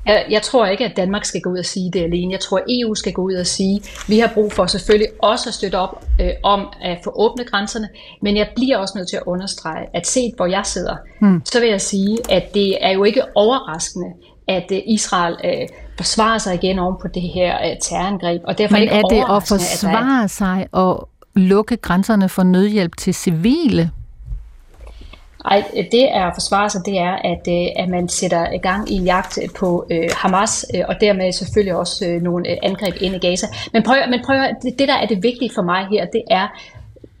Jeg, jeg tror ikke, at Danmark skal gå ud og sige det alene. Jeg tror, at E U skal gå ud og sige, at vi har brug for selvfølgelig også at støtte op øh, om at få åbnet grænserne, men jeg bliver også nødt til at understrege, at set hvor jeg sidder, hmm. så vil jeg sige, at det er jo ikke overraskende, at Israel øh, forsvarer sig igen oven på det her øh, terrorangreb. Og derfor men er, det ikke er det at forsvare at er... sig og lukke grænserne for nødhjælp til civile? Ej, det er at forsvare sig, det er, at, at man sætter gang i en jagt på øh, Hamas, og dermed selvfølgelig også øh, nogle angreb ind i Gaza. Men prøv, men prøv, det, det der er det vigtige for mig her, det er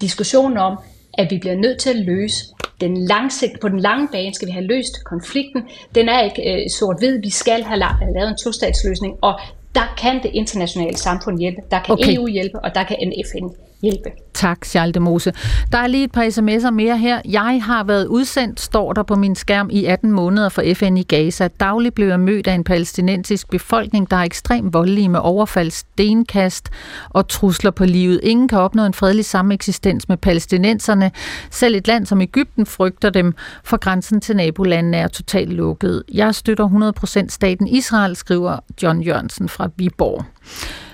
diskussionen om, at vi bliver nødt til at løse den langsigt, på den lange bane skal vi have løst konflikten. Den er ikke øh, sort-hvid, vi skal have lavet en tostatsløsning, og der kan det internationale samfund hjælpe, der kan okay. E U hjælpe, og der kan F N hjælpe. Tak, Schaldemose. Der er lige et par sms'er mere her. Jeg har været udsendt, står der på min skærm, i atten måneder for F N i Gaza. Daglig blev jeg mødt af en palæstinensisk befolkning, der er ekstremt voldelig med overfald, stenkast og trusler på livet. Ingen kan opnå en fredelig sameksistens med palæstinenserne. Selv et land som Ægypten frygter dem, for grænsen til nabolandene er totalt lukket. Jeg støtter hundrede procent staten Israel, skriver John Jørgensen fra Viborg.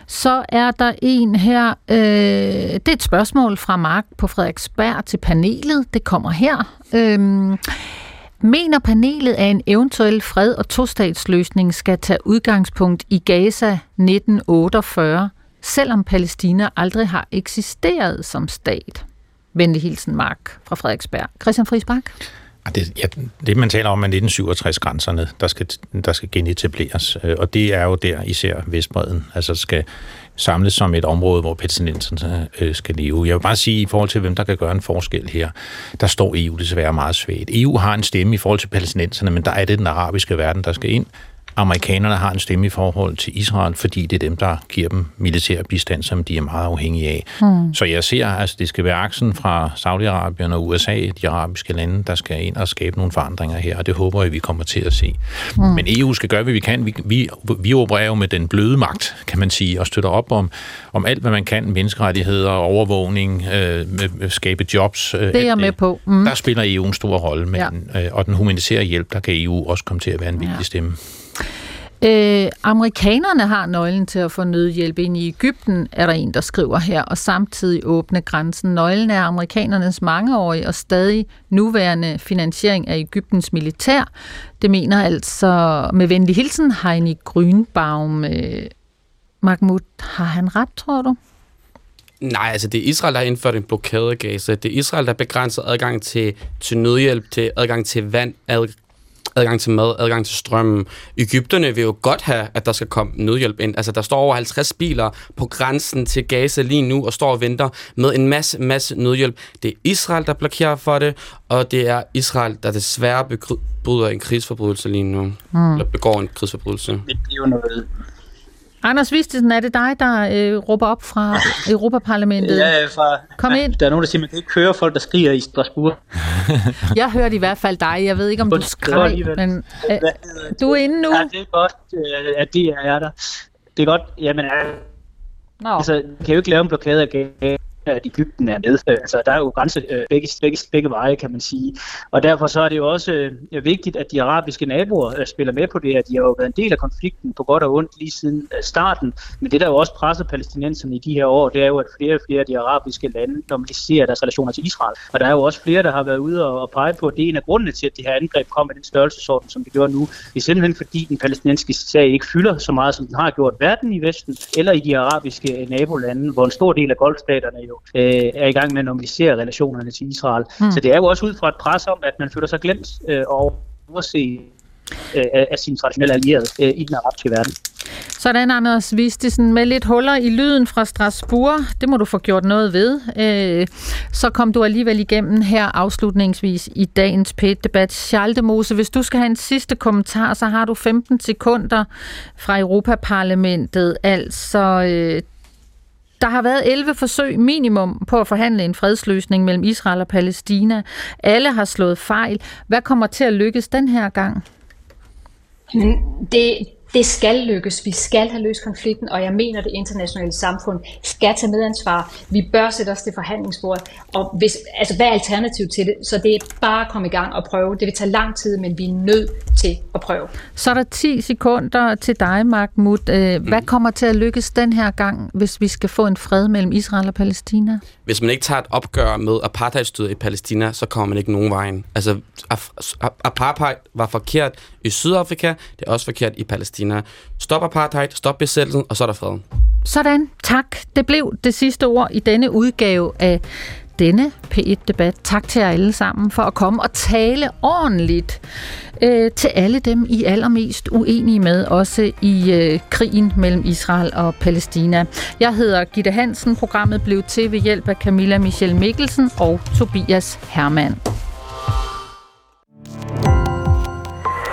Så er der en her, øh, det er et spørgsmål fra Mark på Frederiksberg til panelet, det kommer her. Øhm, mener panelet, at en eventuel fred- og tostatsløsning skal tage udgangspunkt i Gaza nitten otteogfyrre, selvom Palæstina aldrig har eksisteret som stat? Venlig hilsen Mark fra Frederiksberg. Christian Friis Bach. Det, ja, det, man taler om, er nitten syvogtres-grænserne, der skal, der skal genetableres. Og det er jo der især Vestbredden, altså skal samles som et område, hvor palæstinenserne skal leve. Jeg vil bare sige, i forhold til, hvem der kan gøre en forskel her, der står E U desværre meget svagt. E U har en stemme i forhold til palæstinenserne, men der er det den arabiske verden, der skal ind. Amerikanerne har en stemme i forhold til Israel, fordi det er dem, der giver dem militær bistand, som de er meget afhængige af. Mm. Så jeg ser, altså det skal være aksen fra Saudi-Arabien og U S A, de arabiske lande, der skal ind og skabe nogle forandringer her, og det håber jeg, vi kommer til at se. Mm. Men E U skal gøre, hvad vi kan. Vi, vi, vi opererer jo med den bløde magt, kan man sige, og støtter op om, om alt, hvad man kan. Menneskerettigheder, overvågning, øh, skabe jobs. Øh, det er jeg med på. Mm. Der spiller E U en stor rolle, men, ja. øh, og den humanitære hjælp, der kan E U også komme til at være en vigtig ja. stemme. Øh, amerikanerne har nøglen til at få nødhjælp ind i Ægypten, er der en, der skriver her, og samtidig åbne grænsen. Nøglen er amerikanernes mangeårige og stadig nuværende finansiering af Ægyptens militær. Det mener altså med venlig hilsen Heini Grünbaum. Øh, Mahmoud, har han ret, tror du? Nej, altså det er Israel, der har indført en blokade af Gaza. Det er Israel, der begrænser adgang til, til nødhjælp, til adgang til vand, adgang adgang til mad, adgang til strømmen. Ægypterne vil jo godt have, at der skal komme nødhjælp ind. Altså, der står over halvtreds biler på grænsen til Gaza lige nu, og står og venter med en masse, masse nødhjælp. Det er Israel, der blokerer for det, og det er Israel, der desværre begryder en krigsforbrydelse lige nu. Mm. Eller begår en krigsforbrydelse. Det er jo noget. Anders Vistisen, er det dig, der øh, råber op fra Europaparlamentet? Ja, fra, Kom ind. Der er nogen, der siger, man kan ikke høre folk, der skriger i Strasbourg. Jeg hørte i hvert fald dig. Jeg ved ikke, om du skreg, men øh, du er inde nu. Ja, det er godt, at det er der. Det er godt, jamen, Nå. altså, man kan jo ikke lave en blokade af Gaza, at Egypten er med. Altså, der er jo grænse øh, begge, begge, begge veje, kan man sige. Og derfor så er det jo også øh, vigtigt, at de arabiske naboer øh, spiller med på det, at de har jo været en del af konflikten på godt og ondt lige siden øh, starten. Men det, der jo også presser palæstinenserne i de her år, det er jo, at flere og flere af de arabiske lande normaliserer deres relationer til Israel. Og der er jo også flere, der har været ude og, og pege på, at det er en af grundene til, at det her angreb kom af den størrelsesorden, som det gør nu. Det er simpelthen fordi, den palæstinensiske sag ikke fylder så meget, som den har gjort verden i Vesten eller i de arabiske nabolande, hvor en stor del af golfstaterne er i gang med at normalisere relationerne til Israel. Mm. Så det er jo også ud fra et pres om, at man føler sig glemt øh, og overset øh, af sine traditionelle allierede øh, i den arabiske verden. Sådan, Anders Vistisen, med lidt huller i lyden fra Strasbourg, det må du få gjort noget ved. Øh, så kom du alligevel igennem her afslutningsvis i dagens P et-debat. Schaldemose, hvis du skal have en sidste kommentar, så har du femten sekunder fra Europaparlamentet. Altså... Øh, Der har været elleve forsøg minimum på at forhandle en fredsløsning mellem Israel og Palæstina. Alle har slået fejl. Hvad kommer til at lykkes den her gang? Det, det skal lykkes. Vi skal have løst konflikten, og jeg mener, det internationale samfund skal tage medansvar. Vi bør sætte os til forhandlingsbordet. Og hvis, altså, hvad er alternativet til det? Så det er bare at komme i gang og prøve. Det vil tage lang tid, men vi er nødt til at prøve. Så er der ti sekunder til dig, Mahmoud. Hvad kommer til at lykkes den her gang, hvis vi skal få en fred mellem Israel og Palæstina? Hvis man ikke tager et opgør med apartheidstyret i Palæstina, så kommer man ikke nogen vejen. Altså, apartheid var forkert i Sydafrika, det er også forkert i Palæstina. Stop apartheid, stop besættelsen, og så er der fred. Sådan, tak. Det blev det sidste ord i denne udgave af denne P et-debat. Tak til jer alle sammen for at komme og tale ordentligt øh, til alle dem, I er allermest uenige med, også i øh, krigen mellem Israel og Palæstina. Jeg hedder Gitte Hansen. Programmet blev til ved hjælp af Camilla Michelle Mikkelsen og Tobias Hermann.